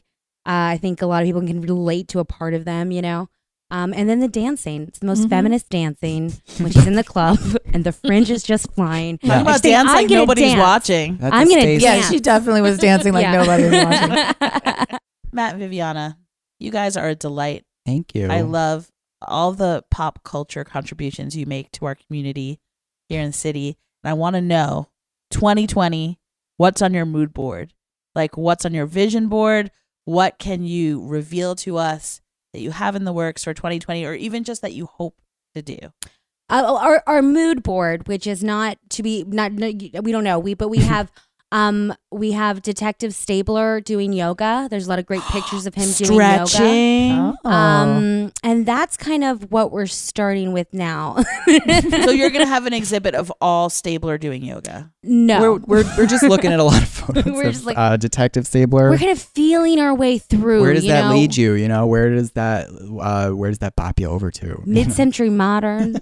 uh, I think a lot of people can relate to a part of them, you know. Um, and then the dancing. It's the most mm-hmm. feminist dancing when she's in the club and the fringe is just flying. Yeah. Talking about dancing like I'm nobody's dance. watching. That's I'm going to dance. Yeah, she definitely was dancing like yeah. nobody was watching. Matt and Viviana, you guys are a delight. Thank you. I love all the pop culture contributions you make to our community here in the city. And I want to know, twenty twenty, what's on your mood board? Like, what's on your vision board? What can you reveal to us that you have in the works for twenty twenty, or even just that you hope to do? Uh, our our mood board, which is not to be not we don't know we but we have um we have Detective Stabler doing yoga. There's a lot of great pictures of him stretching. Doing yoga. Oh. Um, and that's kind of what we're starting with now. So you're gonna have an exhibit of all Stabler doing yoga. No, we're we're, we're just looking at a lot of photos. We're of, just like uh, Detective Stabler. We're kind of feeling our way through. Where does you that know? lead you? You know, where does that uh, where does that bop you over to? Mid-century you know? modern.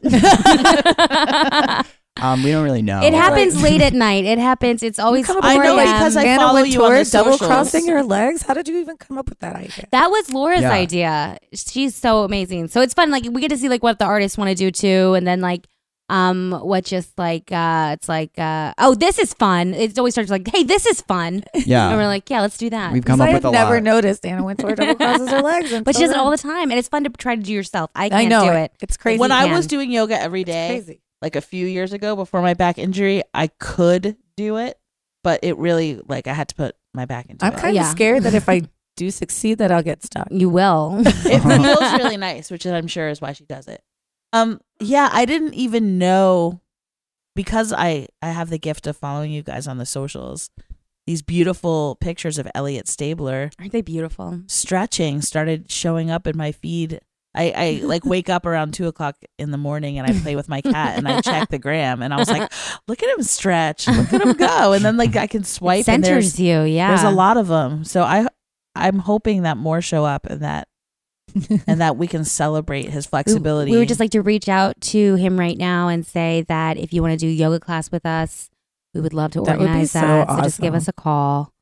Um, we don't really know. It happens right. late at night. It happens. It's always. I know because I Anna follow you Torres, on the double crossing your legs. How did you even come up with that idea? That was Laura's yeah. idea. She's so amazing. So it's fun. Like we get to see like what the artists want to do too, and then like um what just like uh it's like uh oh this is fun. It always starts like, hey, this is fun. Yeah, and we're like, yeah, let's do that. We've come up I with a never lot. Never noticed Anna Wintour double crosses her legs, but she does it all the time, and it's fun to try to do yourself. I can't I know do it. it. It's crazy. When I was doing yoga every day. It's crazy. Like a few years ago before my back injury, I could do it, but it really, like, I had to put my back into I'm it. I'm kind yeah. of scared that if I do succeed that I'll get stuck. You will. It feels really nice, which I'm sure is why she does it. Um, yeah, I didn't even know, because I, I have the gift of following you guys on the socials, these beautiful pictures of Elliot Stabler. Aren't they beautiful? Stretching started showing up in my feed. I, I like wake up around two o'clock in the morning and I play with my cat and I check the gram and I was like, look at him stretch, look at him go, and then like I can swipe. It centers and you, yeah. There's a lot of them, so I I'm hoping that more show up and that and that we can celebrate his flexibility. We, we would just like to reach out to him right now and say that if you want to do yoga class with us, we would love to that organize so that. Awesome. So just give us a call.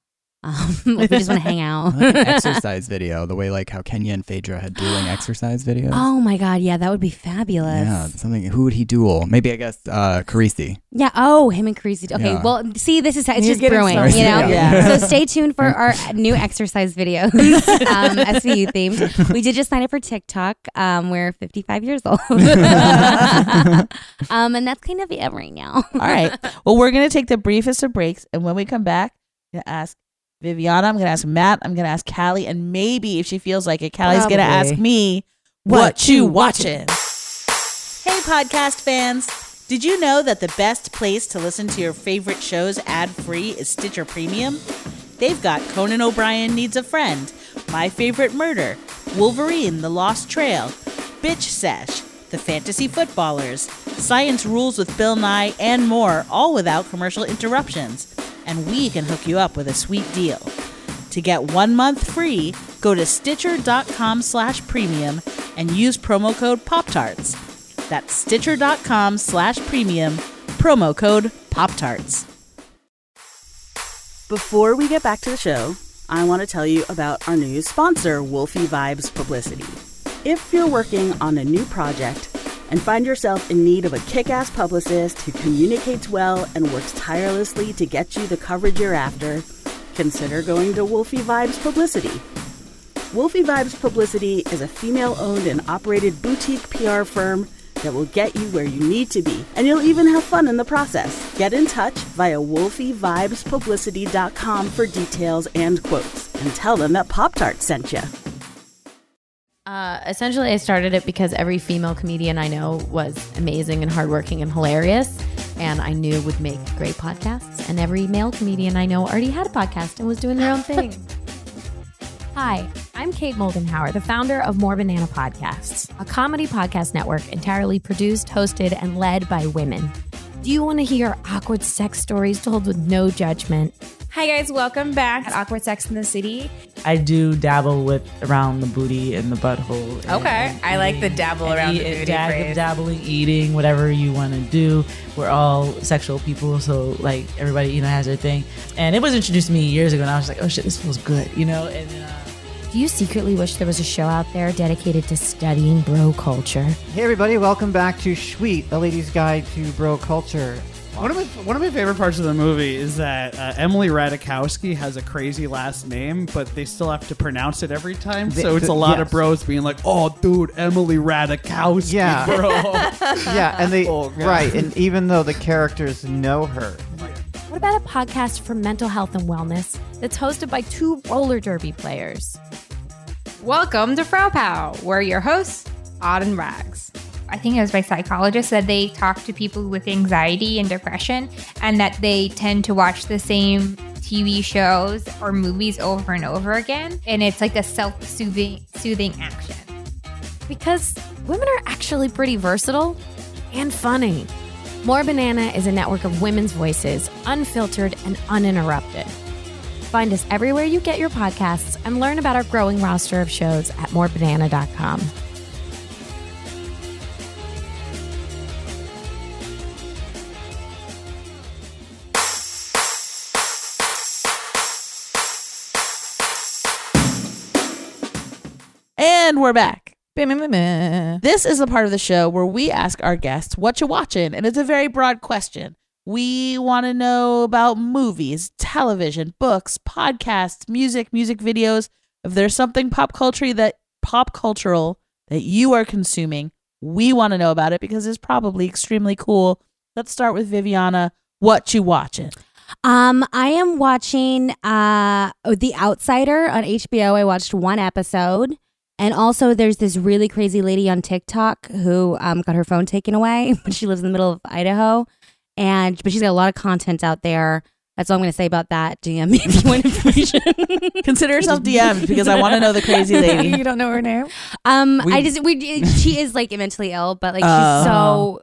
Um, like we just want to hang out. Like an exercise video, the way like how Kenya and Phaedra had dueling exercise videos. Oh my God, yeah, that would be fabulous. Yeah, something. Who would he duel? Maybe I guess uh, Carisi. Yeah. Oh, him and Carisi. Okay. Yeah. Well, see, this is it's You're just brewing, started. You know. Yeah. So stay tuned for our new exercise videos, um, S V U themed. We did just sign up for TikTok. Um, we're fifty-five years old, um, and that's kind of it right now. All right. Well, we're gonna take the briefest of breaks, and when we come back, we're gonna ask Viviana, I'm going to ask Matt, I'm going to ask Callie, and maybe if she feels like it, Callie's going to ask me, what, what you watching? Hey, podcast fans. Did you know that the best place to listen to your favorite shows ad-free is Stitcher Premium? They've got Conan O'Brien Needs a Friend, My Favorite Murder, Wolverine, The Lost Trail, Bitch Sesh, The Fantasy Footballers, Science Rules with Bill Nye, and more, all without commercial interruptions. And we can hook you up with a sweet deal. To get one month free, go to Stitcher.com slash premium and use promo code POPTARTS. That's Stitcher.com slash premium, promo code Pop-Tarts. Before we get back to the show, I want to tell you about our new sponsor, Wolfie Vibes Publicity. If you're working on a new project and find yourself in need of a kick-ass publicist who communicates well and works tirelessly to get you the coverage you're after, consider going to Wolfie Vibes Publicity. Wolfie Vibes Publicity is a female-owned and operated boutique P R firm that will get you where you need to be, and you'll even have fun in the process. Get in touch via wolfie vibes publicity dot com for details and quotes, and tell them that Pop-Tart sent you. Uh, essentially, I started it because every female comedian I know was amazing and hardworking and hilarious, and I knew would make great podcasts. And every male comedian I know already had a podcast and was doing their own thing. Hi, I'm Kate Moldenhauer, the founder of More Banana Podcasts, a comedy podcast network entirely produced, hosted, and led by women. Do you want to hear awkward sex stories told with no judgment? Hi, guys. Welcome back at Awkward Sex in the City. I do dabble with around the booty and the butthole. And okay. Eating, I like the dabble around eat, the booty dab- phrase. Dabbling, eating, whatever you want to do. We're all sexual people, so, like, everybody, you know, has their thing. And it was introduced to me years ago, and I was like, oh, shit, this feels good, you know? And then... Uh, do you secretly wish there was a show out there dedicated to studying bro culture? Hey, everybody. Welcome back to Sweet, a lady's guide to bro culture. One of, my, one of my favorite parts of the movie is that uh, Emily Ratajkowski has a crazy last name, but they still have to pronounce it every time. So the, it's the, a lot yes. of bros being like, oh, dude, Emily Ratajkowski, yeah. bro. yeah, and they oh, right, and even though the characters know her. What about a podcast for mental health and wellness that's hosted by two roller derby players? Welcome to Frau Pow. We're your hosts, Odd and Rags. I think it was by psychologists that they talk to people with anxiety and depression, and that they tend to watch the same T V shows or movies over and over again. And it's like a self-soothing soothing action. Because women are actually pretty versatile and funny. More Banana is a network of women's voices, unfiltered and uninterrupted. Find us everywhere you get your podcasts and learn about our growing roster of shows at more banana dot com. And we're back. This is the part of the show where we ask our guests what you watching, and it's a very broad question. We want to know about movies, television, books, podcasts, music, music videos. If there's something pop culture that pop cultural that you are consuming, we want to know about it because it's probably extremely cool. Let's start with Viviana. What you watching? Um, I am watching uh The Outsider on H B O. I watched one episode. And also, there's this really crazy lady on TikTok who um, got her phone taken away, but she lives in the middle of Idaho, and but she's got a lot of content out there. That's all I'm going to say about that. D M me if you want information. Consider yourself D M'd because I want to know the crazy lady. You don't know her name? Um, we- I just we she is like mentally ill, but like uh, she's so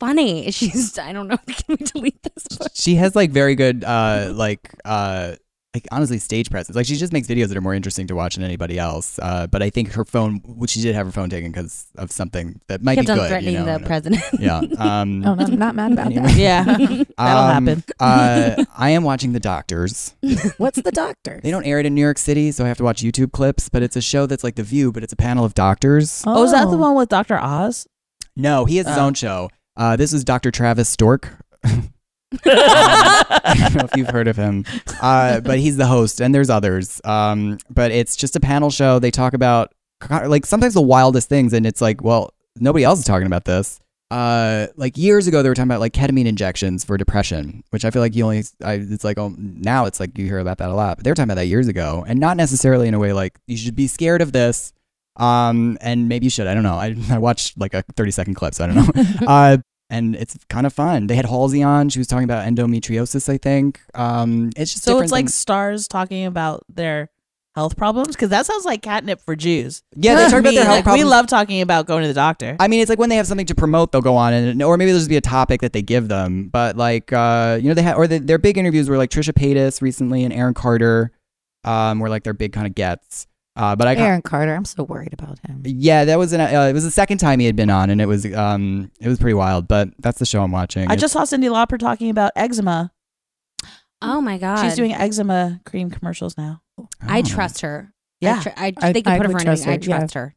funny. She's I don't know. Can we delete this? Book? She has like very good uh like uh. Like, honestly, stage presence. Like, she just makes videos that are more interesting to watch than anybody else. Uh, but I think her phone, which she did have her phone taken because of something that might kept be on good. Threatening you know, the no. president. Yeah. Um, oh, no, I'm not mad about anyway. that. Yeah. That'll um, happen. uh, I am watching The Doctors. What's The Doctors? They don't air it in New York City, so I have to watch YouTube clips. But it's a show that's like The View, but it's a panel of doctors. Oh, oh is that the one with Doctor Oz? No, he has oh. his own show. Uh, this is Doctor Travis Stork. um, I don't know if you've heard of him, uh, but he's the host, and there's others. Um, but it's just a panel show. They talk about like sometimes the wildest things, and it's like, well, nobody else is talking about this. Uh, like years ago, they were talking about like ketamine injections for depression, which I feel like you only. I, it's like oh, now it's like you hear about that a lot, but they were talking about that years ago, and not necessarily in a way like you should be scared of this. Um, and maybe you should. I don't know. I I watched like a thirty second clip, so I don't know. Uh, And it's kind of fun. They had Halsey on. She was talking about endometriosis, I think. Um, it's just so it's like things. Stars talking about their health problems? Because that sounds like catnip for Jews. Yeah, they talk about their health like, problems. We love talking about going to the doctor. I mean, it's like when they have something to promote, they'll go on. and Or maybe there'll just be a topic that they give them. But like, uh, you know, they had, or the, their big interviews were like Trisha Paytas recently and Aaron Carter um, were like their big kind of gets. Uh, but I Aaron Carter, I'm so worried about him. Yeah, that was an, uh, it was the second time he had been on, and it was um it was pretty wild. But that's the show I'm watching. I it's, just saw Cyndi Lauper talking about eczema. Oh my god, she's doing eczema cream commercials now. Oh. I trust her. Yeah, I, tr I, I they can I, put I her on. Trust her. I trust yeah. her.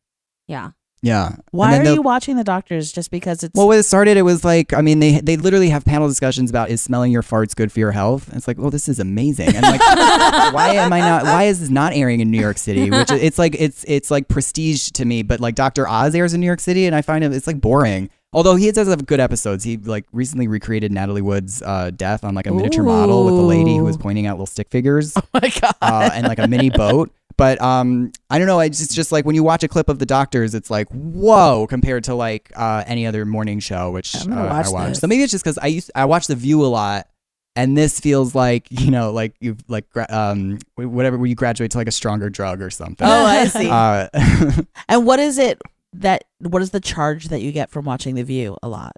Yeah. Yeah. Why are you watching The Doctors? Just because it's well, when it started, it was like, I mean, they they literally have panel discussions about is smelling your farts good for your health? And it's like, well, this is amazing. And like, why am I not? Why is this not airing in New York City? Which it's like it's it's like prestige to me. But like Doctor Oz airs in New York City, and I find it it's like boring. Although he does have good episodes. He like recently recreated Natalie Wood's uh, death on like a miniature Ooh. model with a lady who was pointing out little stick figures. Oh my god! Uh, and like a mini boat. But um, I don't know. It's just, it's just like when you watch a clip of The Doctors, it's like, whoa, compared to like uh, any other morning show, which uh, watch I watch. This. So maybe it's just because I used I watch The View a lot. And this feels like, you know, like you've like um, whatever, where you graduate to like a stronger drug or something. Oh, I see. Uh, and what is it that what is the charge that you get from watching The View a lot?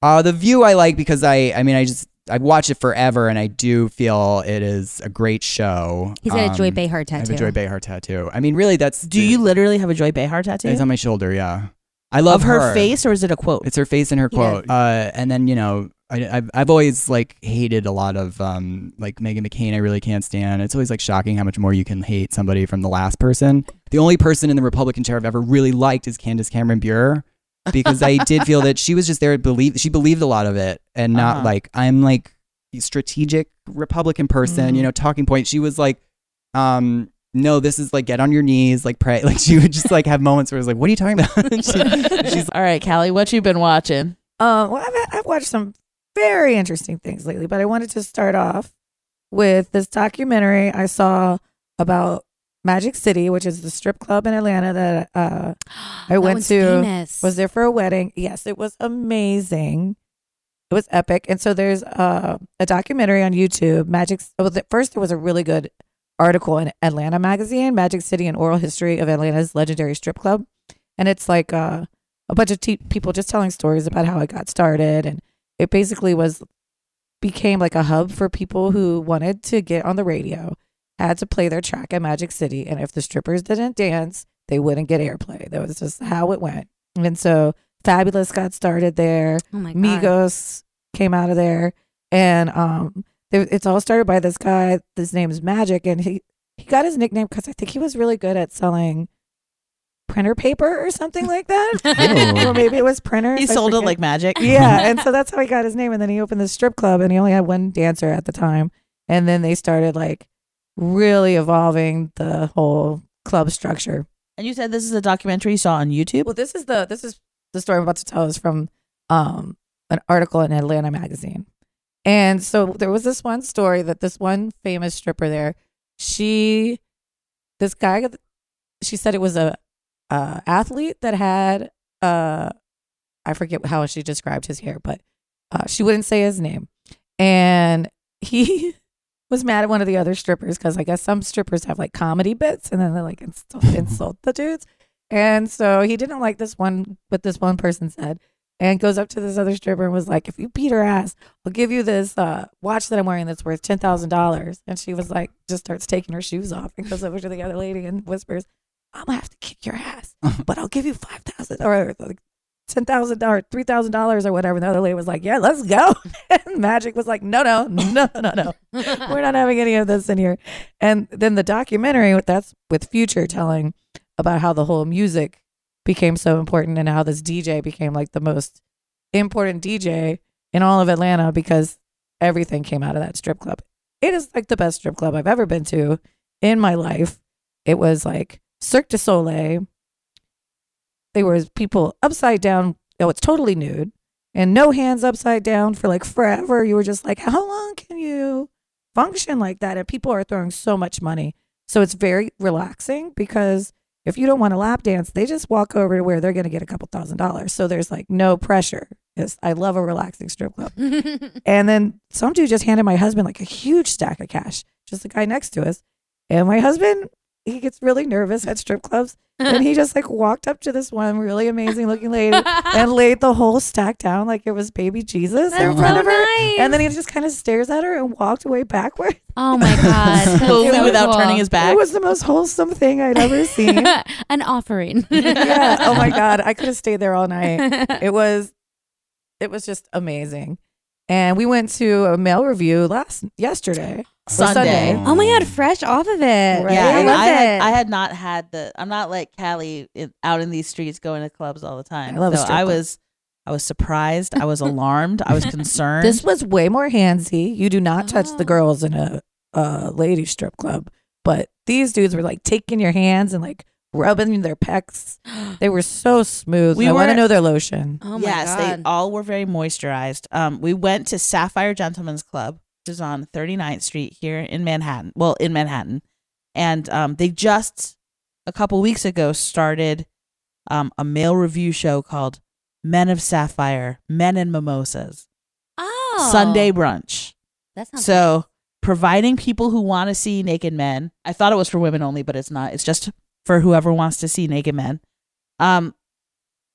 Uh, The View I like because I I mean, I just. I've watched it forever, and I do feel it is a great show. He's got um, a Joy Behar tattoo. I have a Joy Behar tattoo. I mean, really, that's... Do the, you literally have a Joy Behar tattoo? It's on my shoulder, yeah. I love her. Of her face, or is it a quote? It's her face and her quote. Yeah. Uh, and then, you know, I, I've, I've always, like, hated a lot of, um, like, Meghan McCain, I really can't stand. It's always, like, shocking how much more you can hate somebody from the last person. The only person in the Republican chair I've ever really liked is Candace Cameron Bure. Because I did feel that she was just there to believe, she believed a lot of it and not uh-huh. like, I'm like a strategic Republican person, mm-hmm. you know, talking point. She was like, um, no, this is like, get on your knees, like pray. Like she would just like have moments where it was like, what are you talking about? she, she's All right, Callie, what you been watching? Uh, well, I've, I've watched some very interesting things lately, but I wanted to start off with this documentary I saw about Magic City, which is the strip club in Atlanta that uh, I that went to, famous. was there for a wedding. Yes, it was amazing. It was epic. And so there's uh, a documentary on YouTube. Magic. Well, the, first, there was a really good article in Atlanta Magazine, Magic City, an Oral History of Atlanta's Legendary Strip Club. And it's like uh, a bunch of te people just telling stories about how it got started. And it basically was became like a hub for people who wanted to get on the radio. Had to play their track at Magic City, and if the strippers didn't dance, they wouldn't get airplay. That was just how it went. And so Fabulous got started there. Oh my God. Migos came out of there, and um, it's all started by this guy. His name is Magic, and he he got his nickname because I think he was really good at selling printer paper or something like that, or maybe it was printers. He sold it like magic. Yeah, and so that's how he got his name. And then he opened the strip club, and he only had one dancer at the time. And then they started like. Really evolving the whole club structure. And you said this is a documentary you saw on YouTube? Well, this is the this is the story I'm about to tell is from um an article in Atlanta Magazine. And so there was this one story that this one famous stripper there, she this guy she said it was a uh athlete that had uh I forget how she described his hair, but uh she wouldn't say his name. And he was mad at one of the other strippers because I guess some strippers have like comedy bits and then they like insult, insult the dudes. And so he didn't like this one, what this one person said, and goes up to this other stripper and was like, if you beat her ass, I'll give you this uh, watch that I'm wearing that's worth ten thousand dollars. And she was like, just starts taking her shoes off and goes over to the other lady and whispers, I'm gonna have to kick your ass, but I'll give you five thousand or like ten thousand dollars, three thousand dollars or whatever. And the other lady was like, yeah, let's go. And Magic was like, no, no, no, no, no. We're not having any of this in here. And then the documentary, that's with Future telling about how the whole music became so important and how this D J became like the most important D J in all of Atlanta because everything came out of that strip club. It is like the best strip club I've ever been to in my life. It was like Cirque du Soleil. They were people upside down. Oh, it's totally nude and no hands upside down for like forever. You were just like, how long can you function like that? And people are throwing so much money. So it's very relaxing because if you don't want to lap dance, they just walk over to where they're going to get a couple thousand dollars. So there's like no pressure. It's, I love a relaxing strip club. And then some dude just handed my husband like a huge stack of cash, just the guy next to us. And my husband he gets really nervous at strip clubs. And he just like walked up to this one really amazing looking lady and laid the whole stack down like it was baby Jesus That's in front so of her. Nice. And then he just kind of stares at her and walked away backward. Oh my God. Slowly without cool. turning his back. It was the most wholesome thing I'd ever seen. An offering. Yeah. Oh my God. I could have stayed there all night. It was, it was just amazing. And we went to a mail review last yesterday. Sunday. Sunday. Oh my God, fresh off of it. Right? Yeah, I, I love I, it. I had not had the, I'm not like Callie in, out in these streets going to clubs all the time. I love so a strip I club. was, I was surprised. I was alarmed. I was concerned. This was way more handsy. You do not touch oh. the girls in a, a lady strip club. But these dudes were like taking your hands and like rubbing their pecs. They were so smooth. We I want to know their lotion. Oh my yes, God. Yes, they all were very moisturized. Um, we went to Sapphire Gentlemen's Club, is on thirty-ninth street here in Manhattan. Well, in Manhattan. And um, they just a couple weeks ago started um, a male review show called Men of Sapphire, Men and Mimosas. Oh. Sunday brunch. That sounds so nice. Providing people who want to see naked men. I thought it was for women only, but it's not. It's just for whoever wants to see naked men. Um,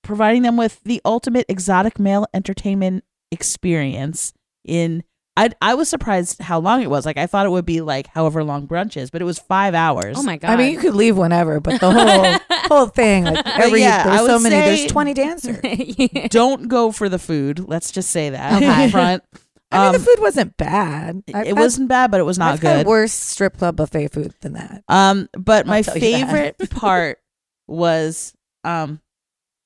providing them with the ultimate exotic male entertainment experience in I I was surprised how long it was. Like I thought it would be like however long brunch is, but it was five hours. Oh my God! I mean, you could leave whenever, but the whole whole thing. Like every yeah, there's so many. There's twenty dancers. Yeah. Don't go for the food. Let's just say that okay. front. Um, I mean, the food wasn't bad. I've it had, wasn't bad, but it was not I've good. Had worse strip club buffet food than that. Um, but I'll my favorite part was um,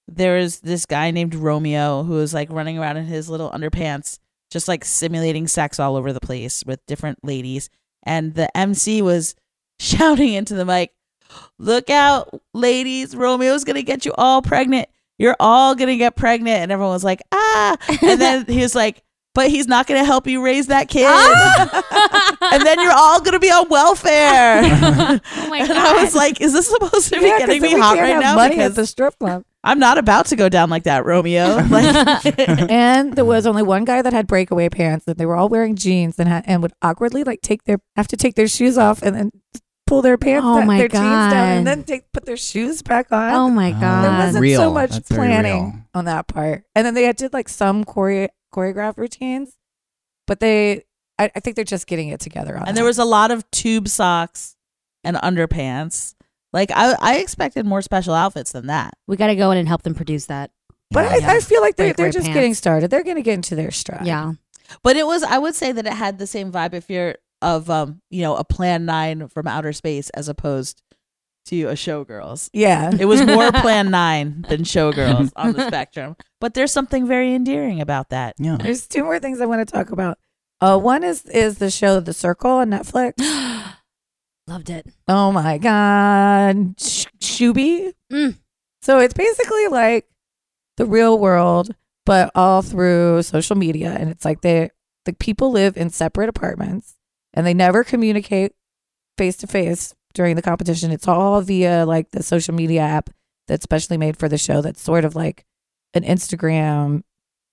there is this guy named Romeo who was like running around in his little underpants, just like simulating sex all over the place with different ladies. And the M C was shouting into the mic, "Look out, ladies, Romeo's going to get you all pregnant. You're all going to get pregnant." And everyone was like, ah. And then he was like, "But he's not going to help you raise that kid." Ah! And then you're all going to be on welfare. Oh my God. And I was like, is this supposed to be yeah, getting me hot right now? Money because at the strip club. I'm not about to go down like that, Romeo. Like- and there was only one guy that had breakaway pants, and they were all wearing jeans and had, and would awkwardly like take their have to take their shoes off and then pull their pants, oh down, my their God. jeans down, and then take put their shoes back on. Oh my God! There wasn't real. so much That's planning on that part. And then they had did like some chore- choreographed routines, but they, I, I think they're just getting it together. on And that. There was a lot of tube socks and underpants. Like, I I expected more special outfits than that. We got to go in and help them produce that. But yeah, I, yeah. I feel like they're, they're just pants. getting started. They're going to get into their stride. Yeah. But it was, I would say that it had the same vibe if you're of, um you know, a Plan nine from outer space as opposed to a Showgirls. Yeah. It was more Plan nine than Showgirls on the spectrum. But there's something very endearing about that. Yeah. There's two more things I want to talk about. Uh, one is, is the show The Circle on Netflix. Loved it. Oh my God. Sh- Shuby. Mm. So it's basically like The Real World, but all through social media. And it's like they, the people live in separate apartments and they never communicate face to face during the competition. It's all via like the social media app that's specially made for the show. That's sort of like an Instagram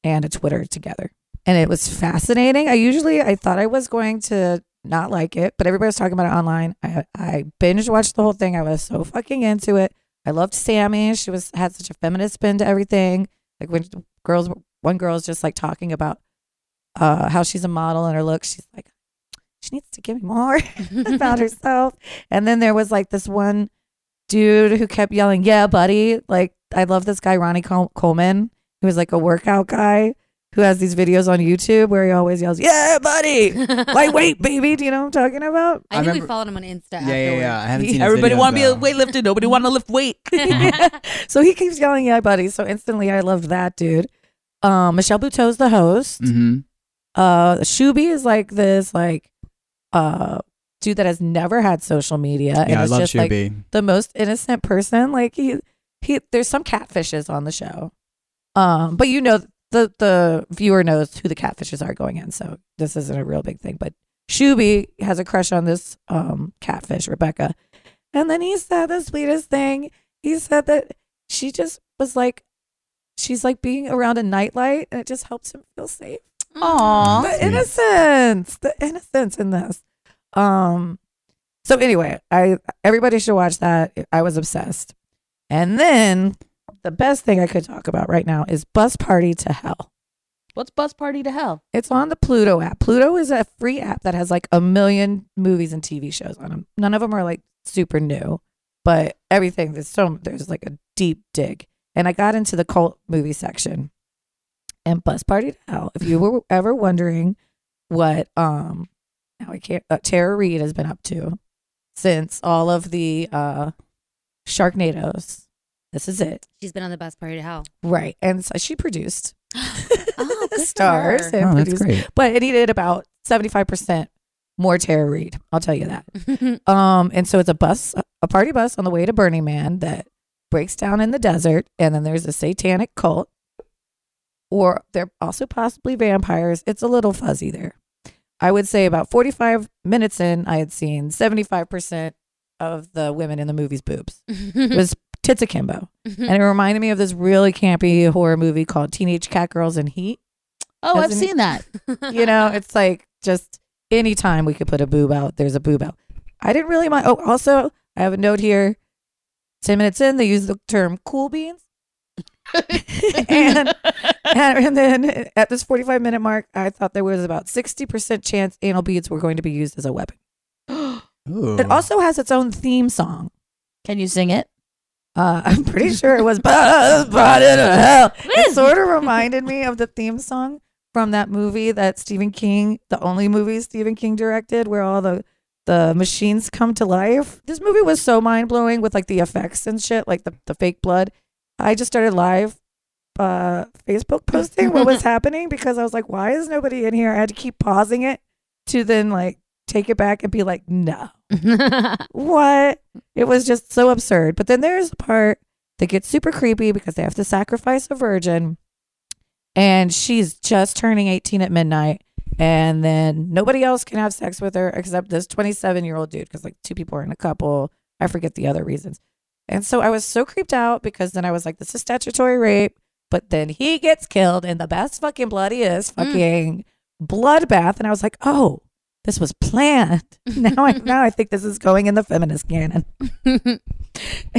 and a Twitter together. And it was fascinating. I usually, I thought I was going to not like it, but everybody was talking about it online. I I binge watched the whole thing. I was so fucking into it. I loved Sammy. She was had such a feminist spin to everything. Like when girls, one girl's just like talking about uh, how she's a model and her look. She's like, she needs to give me more about herself. And then there was like this one dude who kept yelling, "Yeah, buddy!" Like I love this guy Ronnie Col- Coleman, who was like a workout guy who has these videos on YouTube where he always yells, "Yeah, buddy, lightweight, baby." Do you know what I'm talking about? I, I think remember, we followed him on Insta. Yeah, afterwards. yeah, yeah. I haven't he, seen everybody want to be a weightlifter. Nobody want to lift weight. So he keeps yelling, "Yeah, buddy." So instantly, I loved that dude. Um, Michelle Buteau's the host. Mm-hmm. Uh, Shuby is like this, like uh, dude that has never had social media. Yeah, and I is love just Shuby. Like, the most innocent person. Like he, he. There's some catfishes on the show, um, but you know. The the viewer knows who the catfishes are going in, so this isn't a real big thing. But Shuby has a crush on this um, catfish, Rebecca. And then he said the sweetest thing. He said that she just was like, she's like being around a nightlight, and it just helps him feel safe. Aww. The innocence. The innocence in this. Um, So anyway, I everybody should watch that. I was obsessed. And then the best thing I could talk about right now is Bus Party to Hell. What's Bus Party to Hell? It's on the Pluto app. Pluto is a free app that has like a million movies and T V shows on them. None of them are like super new, but everything, there's so there's like a deep dig. And I got into the cult movie section and Bus Party to Hell. If you were ever wondering what um now I can't uh, Tara Reid has been up to since all of the uh Sharknadoes, this is it. She's been on the Bus Party to Hell, right? And so she produced oh, stars and oh, produced, that's great. But it needed about seventy-five percent more Tara Reid. I'll tell you that. um, and so it's a bus, a party bus on the way to Burning Man that breaks down in the desert, and then there's a satanic cult, or they're also possibly vampires. It's a little fuzzy there. I would say about forty-five minutes in, I had seen seventy-five percent of the women in the movie's boobs. It was tits akimbo. And it reminded me of this really campy horror movie called Teenage Catgirls in Heat. Oh, I've seen that. You know, it's like just anytime we could put a boob out, there's a boob out. I didn't really mind. Oh, also, I have a note here. ten minutes in, they use the term cool beans. and, and then at this forty-five minute mark, I thought there was about sixty percent chance anal beads were going to be used as a weapon. Ooh. It also has its own theme song. Can you sing it? Uh, I'm pretty sure it was Buzz Brought Into Hell. It sort of reminded me of the theme song from that movie that Stephen King, the only movie Stephen King directed, where all the, the machines come to life. This movie was so mind-blowing with like the effects and shit, like the, the fake blood. I just started live uh, Facebook posting what was happening because I was like, why is nobody in here? I had to keep pausing it to then like take it back and be like, no. What? It was just so absurd. But then there's the part that gets super creepy because they have to sacrifice a virgin and she's just turning eighteen at midnight, and then nobody else can have sex with her except this twenty-seven year old dude because like two people are in a couple. I forget the other reasons. And so I was so creeped out because then I was like, this is statutory rape, but then he gets killed in the best fucking bloodiest fucking mm. bloodbath. And I was like, oh, this was planned. Now I now I think this is going in the feminist canon.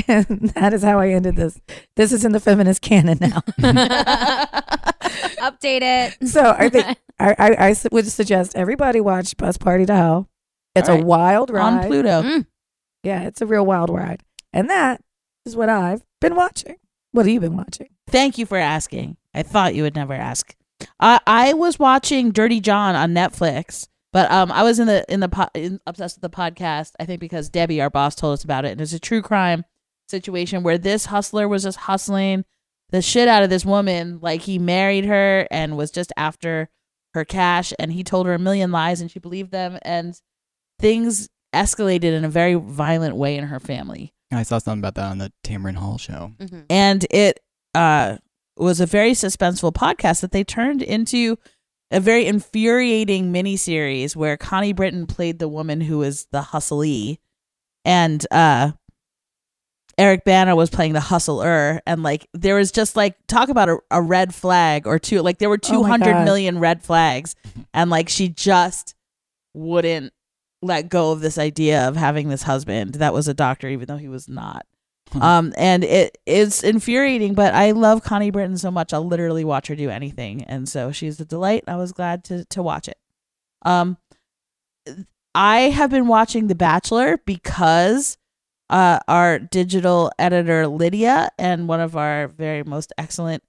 And that is how I ended this. This is in the feminist canon now. Update it. So I think I, I, I would suggest everybody watch Bus Party to Hell. It's right. a wild ride. On Pluto. Mm. Yeah, it's a real wild ride. And that is what I've been watching. What have you been watching? Thank you for asking. I thought you would never ask. Uh, I was watching Dirty John on Netflix. But um, I was in the in the po- in, obsessed with the podcast, I think, because Debbie, our boss, told us about it. And it's a true crime situation where this hustler was just hustling the shit out of this woman. Like, he married her and was just after her cash. And he told her a million lies and she believed them. And things escalated in a very violent way in her family. I saw something about that on the Tamron Hall show. Mm-hmm. And it uh, was a very suspenseful podcast that they turned into a very infuriating miniseries where Connie Britton played the woman who was the hustlee, and uh, Eric Bana was playing the hustler. And like, there was just like, talk about a, a red flag or two. Like, there were two hundred oh million red flags. And like, she just wouldn't let go of this idea of having this husband that was a doctor, even though he was not. Hmm. Um, and it it's infuriating, but I love Connie Britton so much. I'll literally watch her do anything. And so she's a delight. I was glad to, to watch it. Um, I have been watching The Bachelor because uh, our digital editor, Lydia, and one of our very most excellent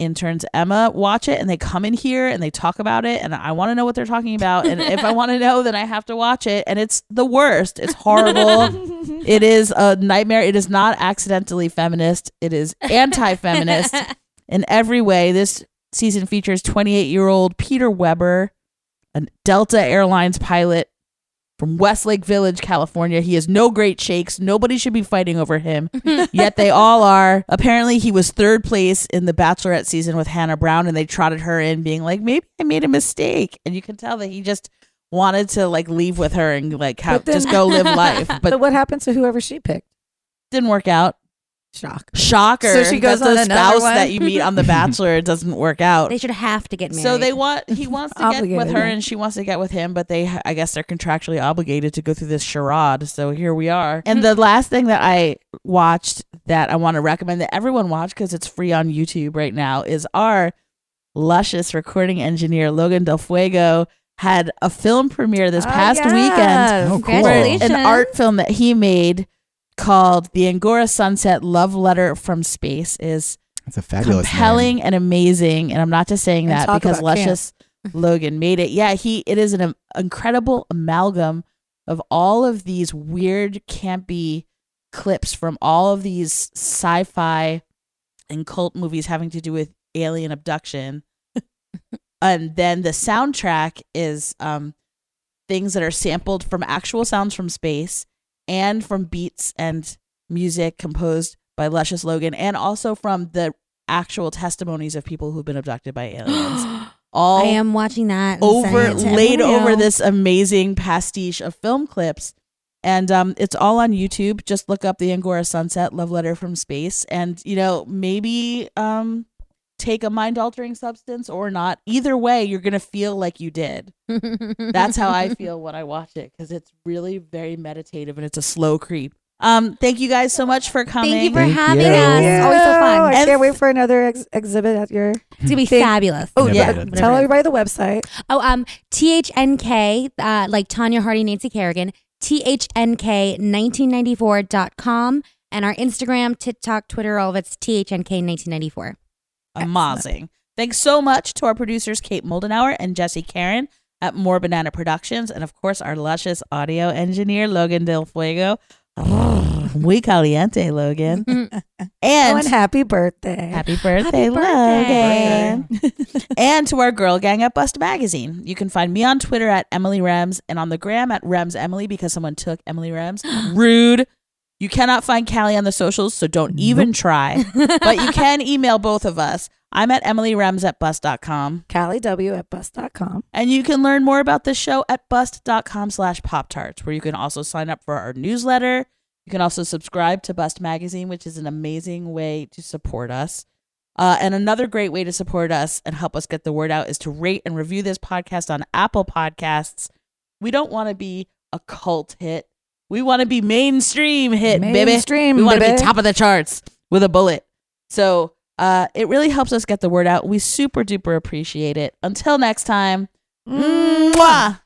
interns, Emma, watch it, and they come in here and they talk about it, and I want to know what they're talking about, and if I want to know, then I have to watch it. And it's the worst. It's horrible. It is a nightmare. It is not accidentally feminist. It is anti-feminist in every way. This season features twenty-eight year old Peter Weber, a Delta Airlines pilot from Westlake Village, California. He has no great shakes. Nobody should be fighting over him. Yet they all are. Apparently, he was third place in the Bachelorette season with Hannah Brown, and they trotted her in being like, maybe I made a mistake. And you can tell that he just wanted to like leave with her and like have, then, just go live life. But, but what happened to whoever she picked? Didn't work out. Shock. Shocker. So she goes on the spouse one. That you meet on The Bachelor. It doesn't work out. They should have to get married. So they want he wants to get with her and she wants to get with him, but they I guess they're contractually obligated to go through this charade. So here we are. And the last thing that I watched that I want to recommend that everyone watch because it's free on YouTube right now is our luscious recording engineer Logan Del Fuego had a film premiere this oh, past yeah. weekend. Oh, cool. An art film that he made called The Angora Sunset Love Letter from Space is it's a fabulous compelling name. And amazing. And I'm not just saying and that because luscious camp. Logan made it. Yeah, he it is an um, incredible amalgam of all of these weird, campy clips from all of these sci-fi and cult movies having to do with alien abduction. And then the soundtrack is um, things that are sampled from actual sounds from space and from beats and music composed by Luscious Logan and also from the actual testimonies of people who've been abducted by aliens. All I am watching that. Over laid over this amazing pastiche of film clips. And um, it's all on YouTube. Just look up The Angora Sunset Love Letter from Space. And, you know, maybe um, take a mind-altering substance or not. Either way, you're going to feel like you did. That's how I feel when I watch it because it's really very meditative and it's a slow creep. Um, thank you guys so much for coming. Thank you for thank having you. us. Yeah. Always so fun. I can't th- wait for another ex- exhibit at your. It's gonna be thing. Fabulous. Oh yeah, yeah. Tell everybody the website. Oh um, T H N K uh, like Tanya Hardy, Nancy Kerrigan. T H N K nineteen ninety-four dot com and our Instagram, TikTok, Twitter, all of it's T H N K nineteen ninety-four. Amazing. Thanks so much to our producers Kate Moldenhauer and Jesse Karen at More Banana Productions, and of course our luscious audio engineer Logan Del Fuego. Oh, muy caliente, Logan. and, oh, and happy birthday. Happy birthday, happy Logan. Birthday. And to our girl gang at Bust Magazine. You can find me on Twitter at Emily Rems and on the gram at Rems Emily because someone took Emily Rems. Rude. You cannot find Callie on the socials, so don't even nope. try. But you can email both of us. I'm at emilyrems at bust dot com. Callie W at bust dot com. And you can learn more about this show at bust.com slash pop-tarts, where you can also sign up for our newsletter. You can also subscribe to Bust Magazine, which is an amazing way to support us. Uh, and another great way to support us and help us get the word out is to rate and review this podcast on Apple Podcasts. We don't want to be a cult hit. We want to be mainstream hit, mainstream, baby. Mainstream, We want to be top of the charts with a bullet. So... Uh, it really helps us get the word out. We super duper appreciate it. Until next time. Mwah!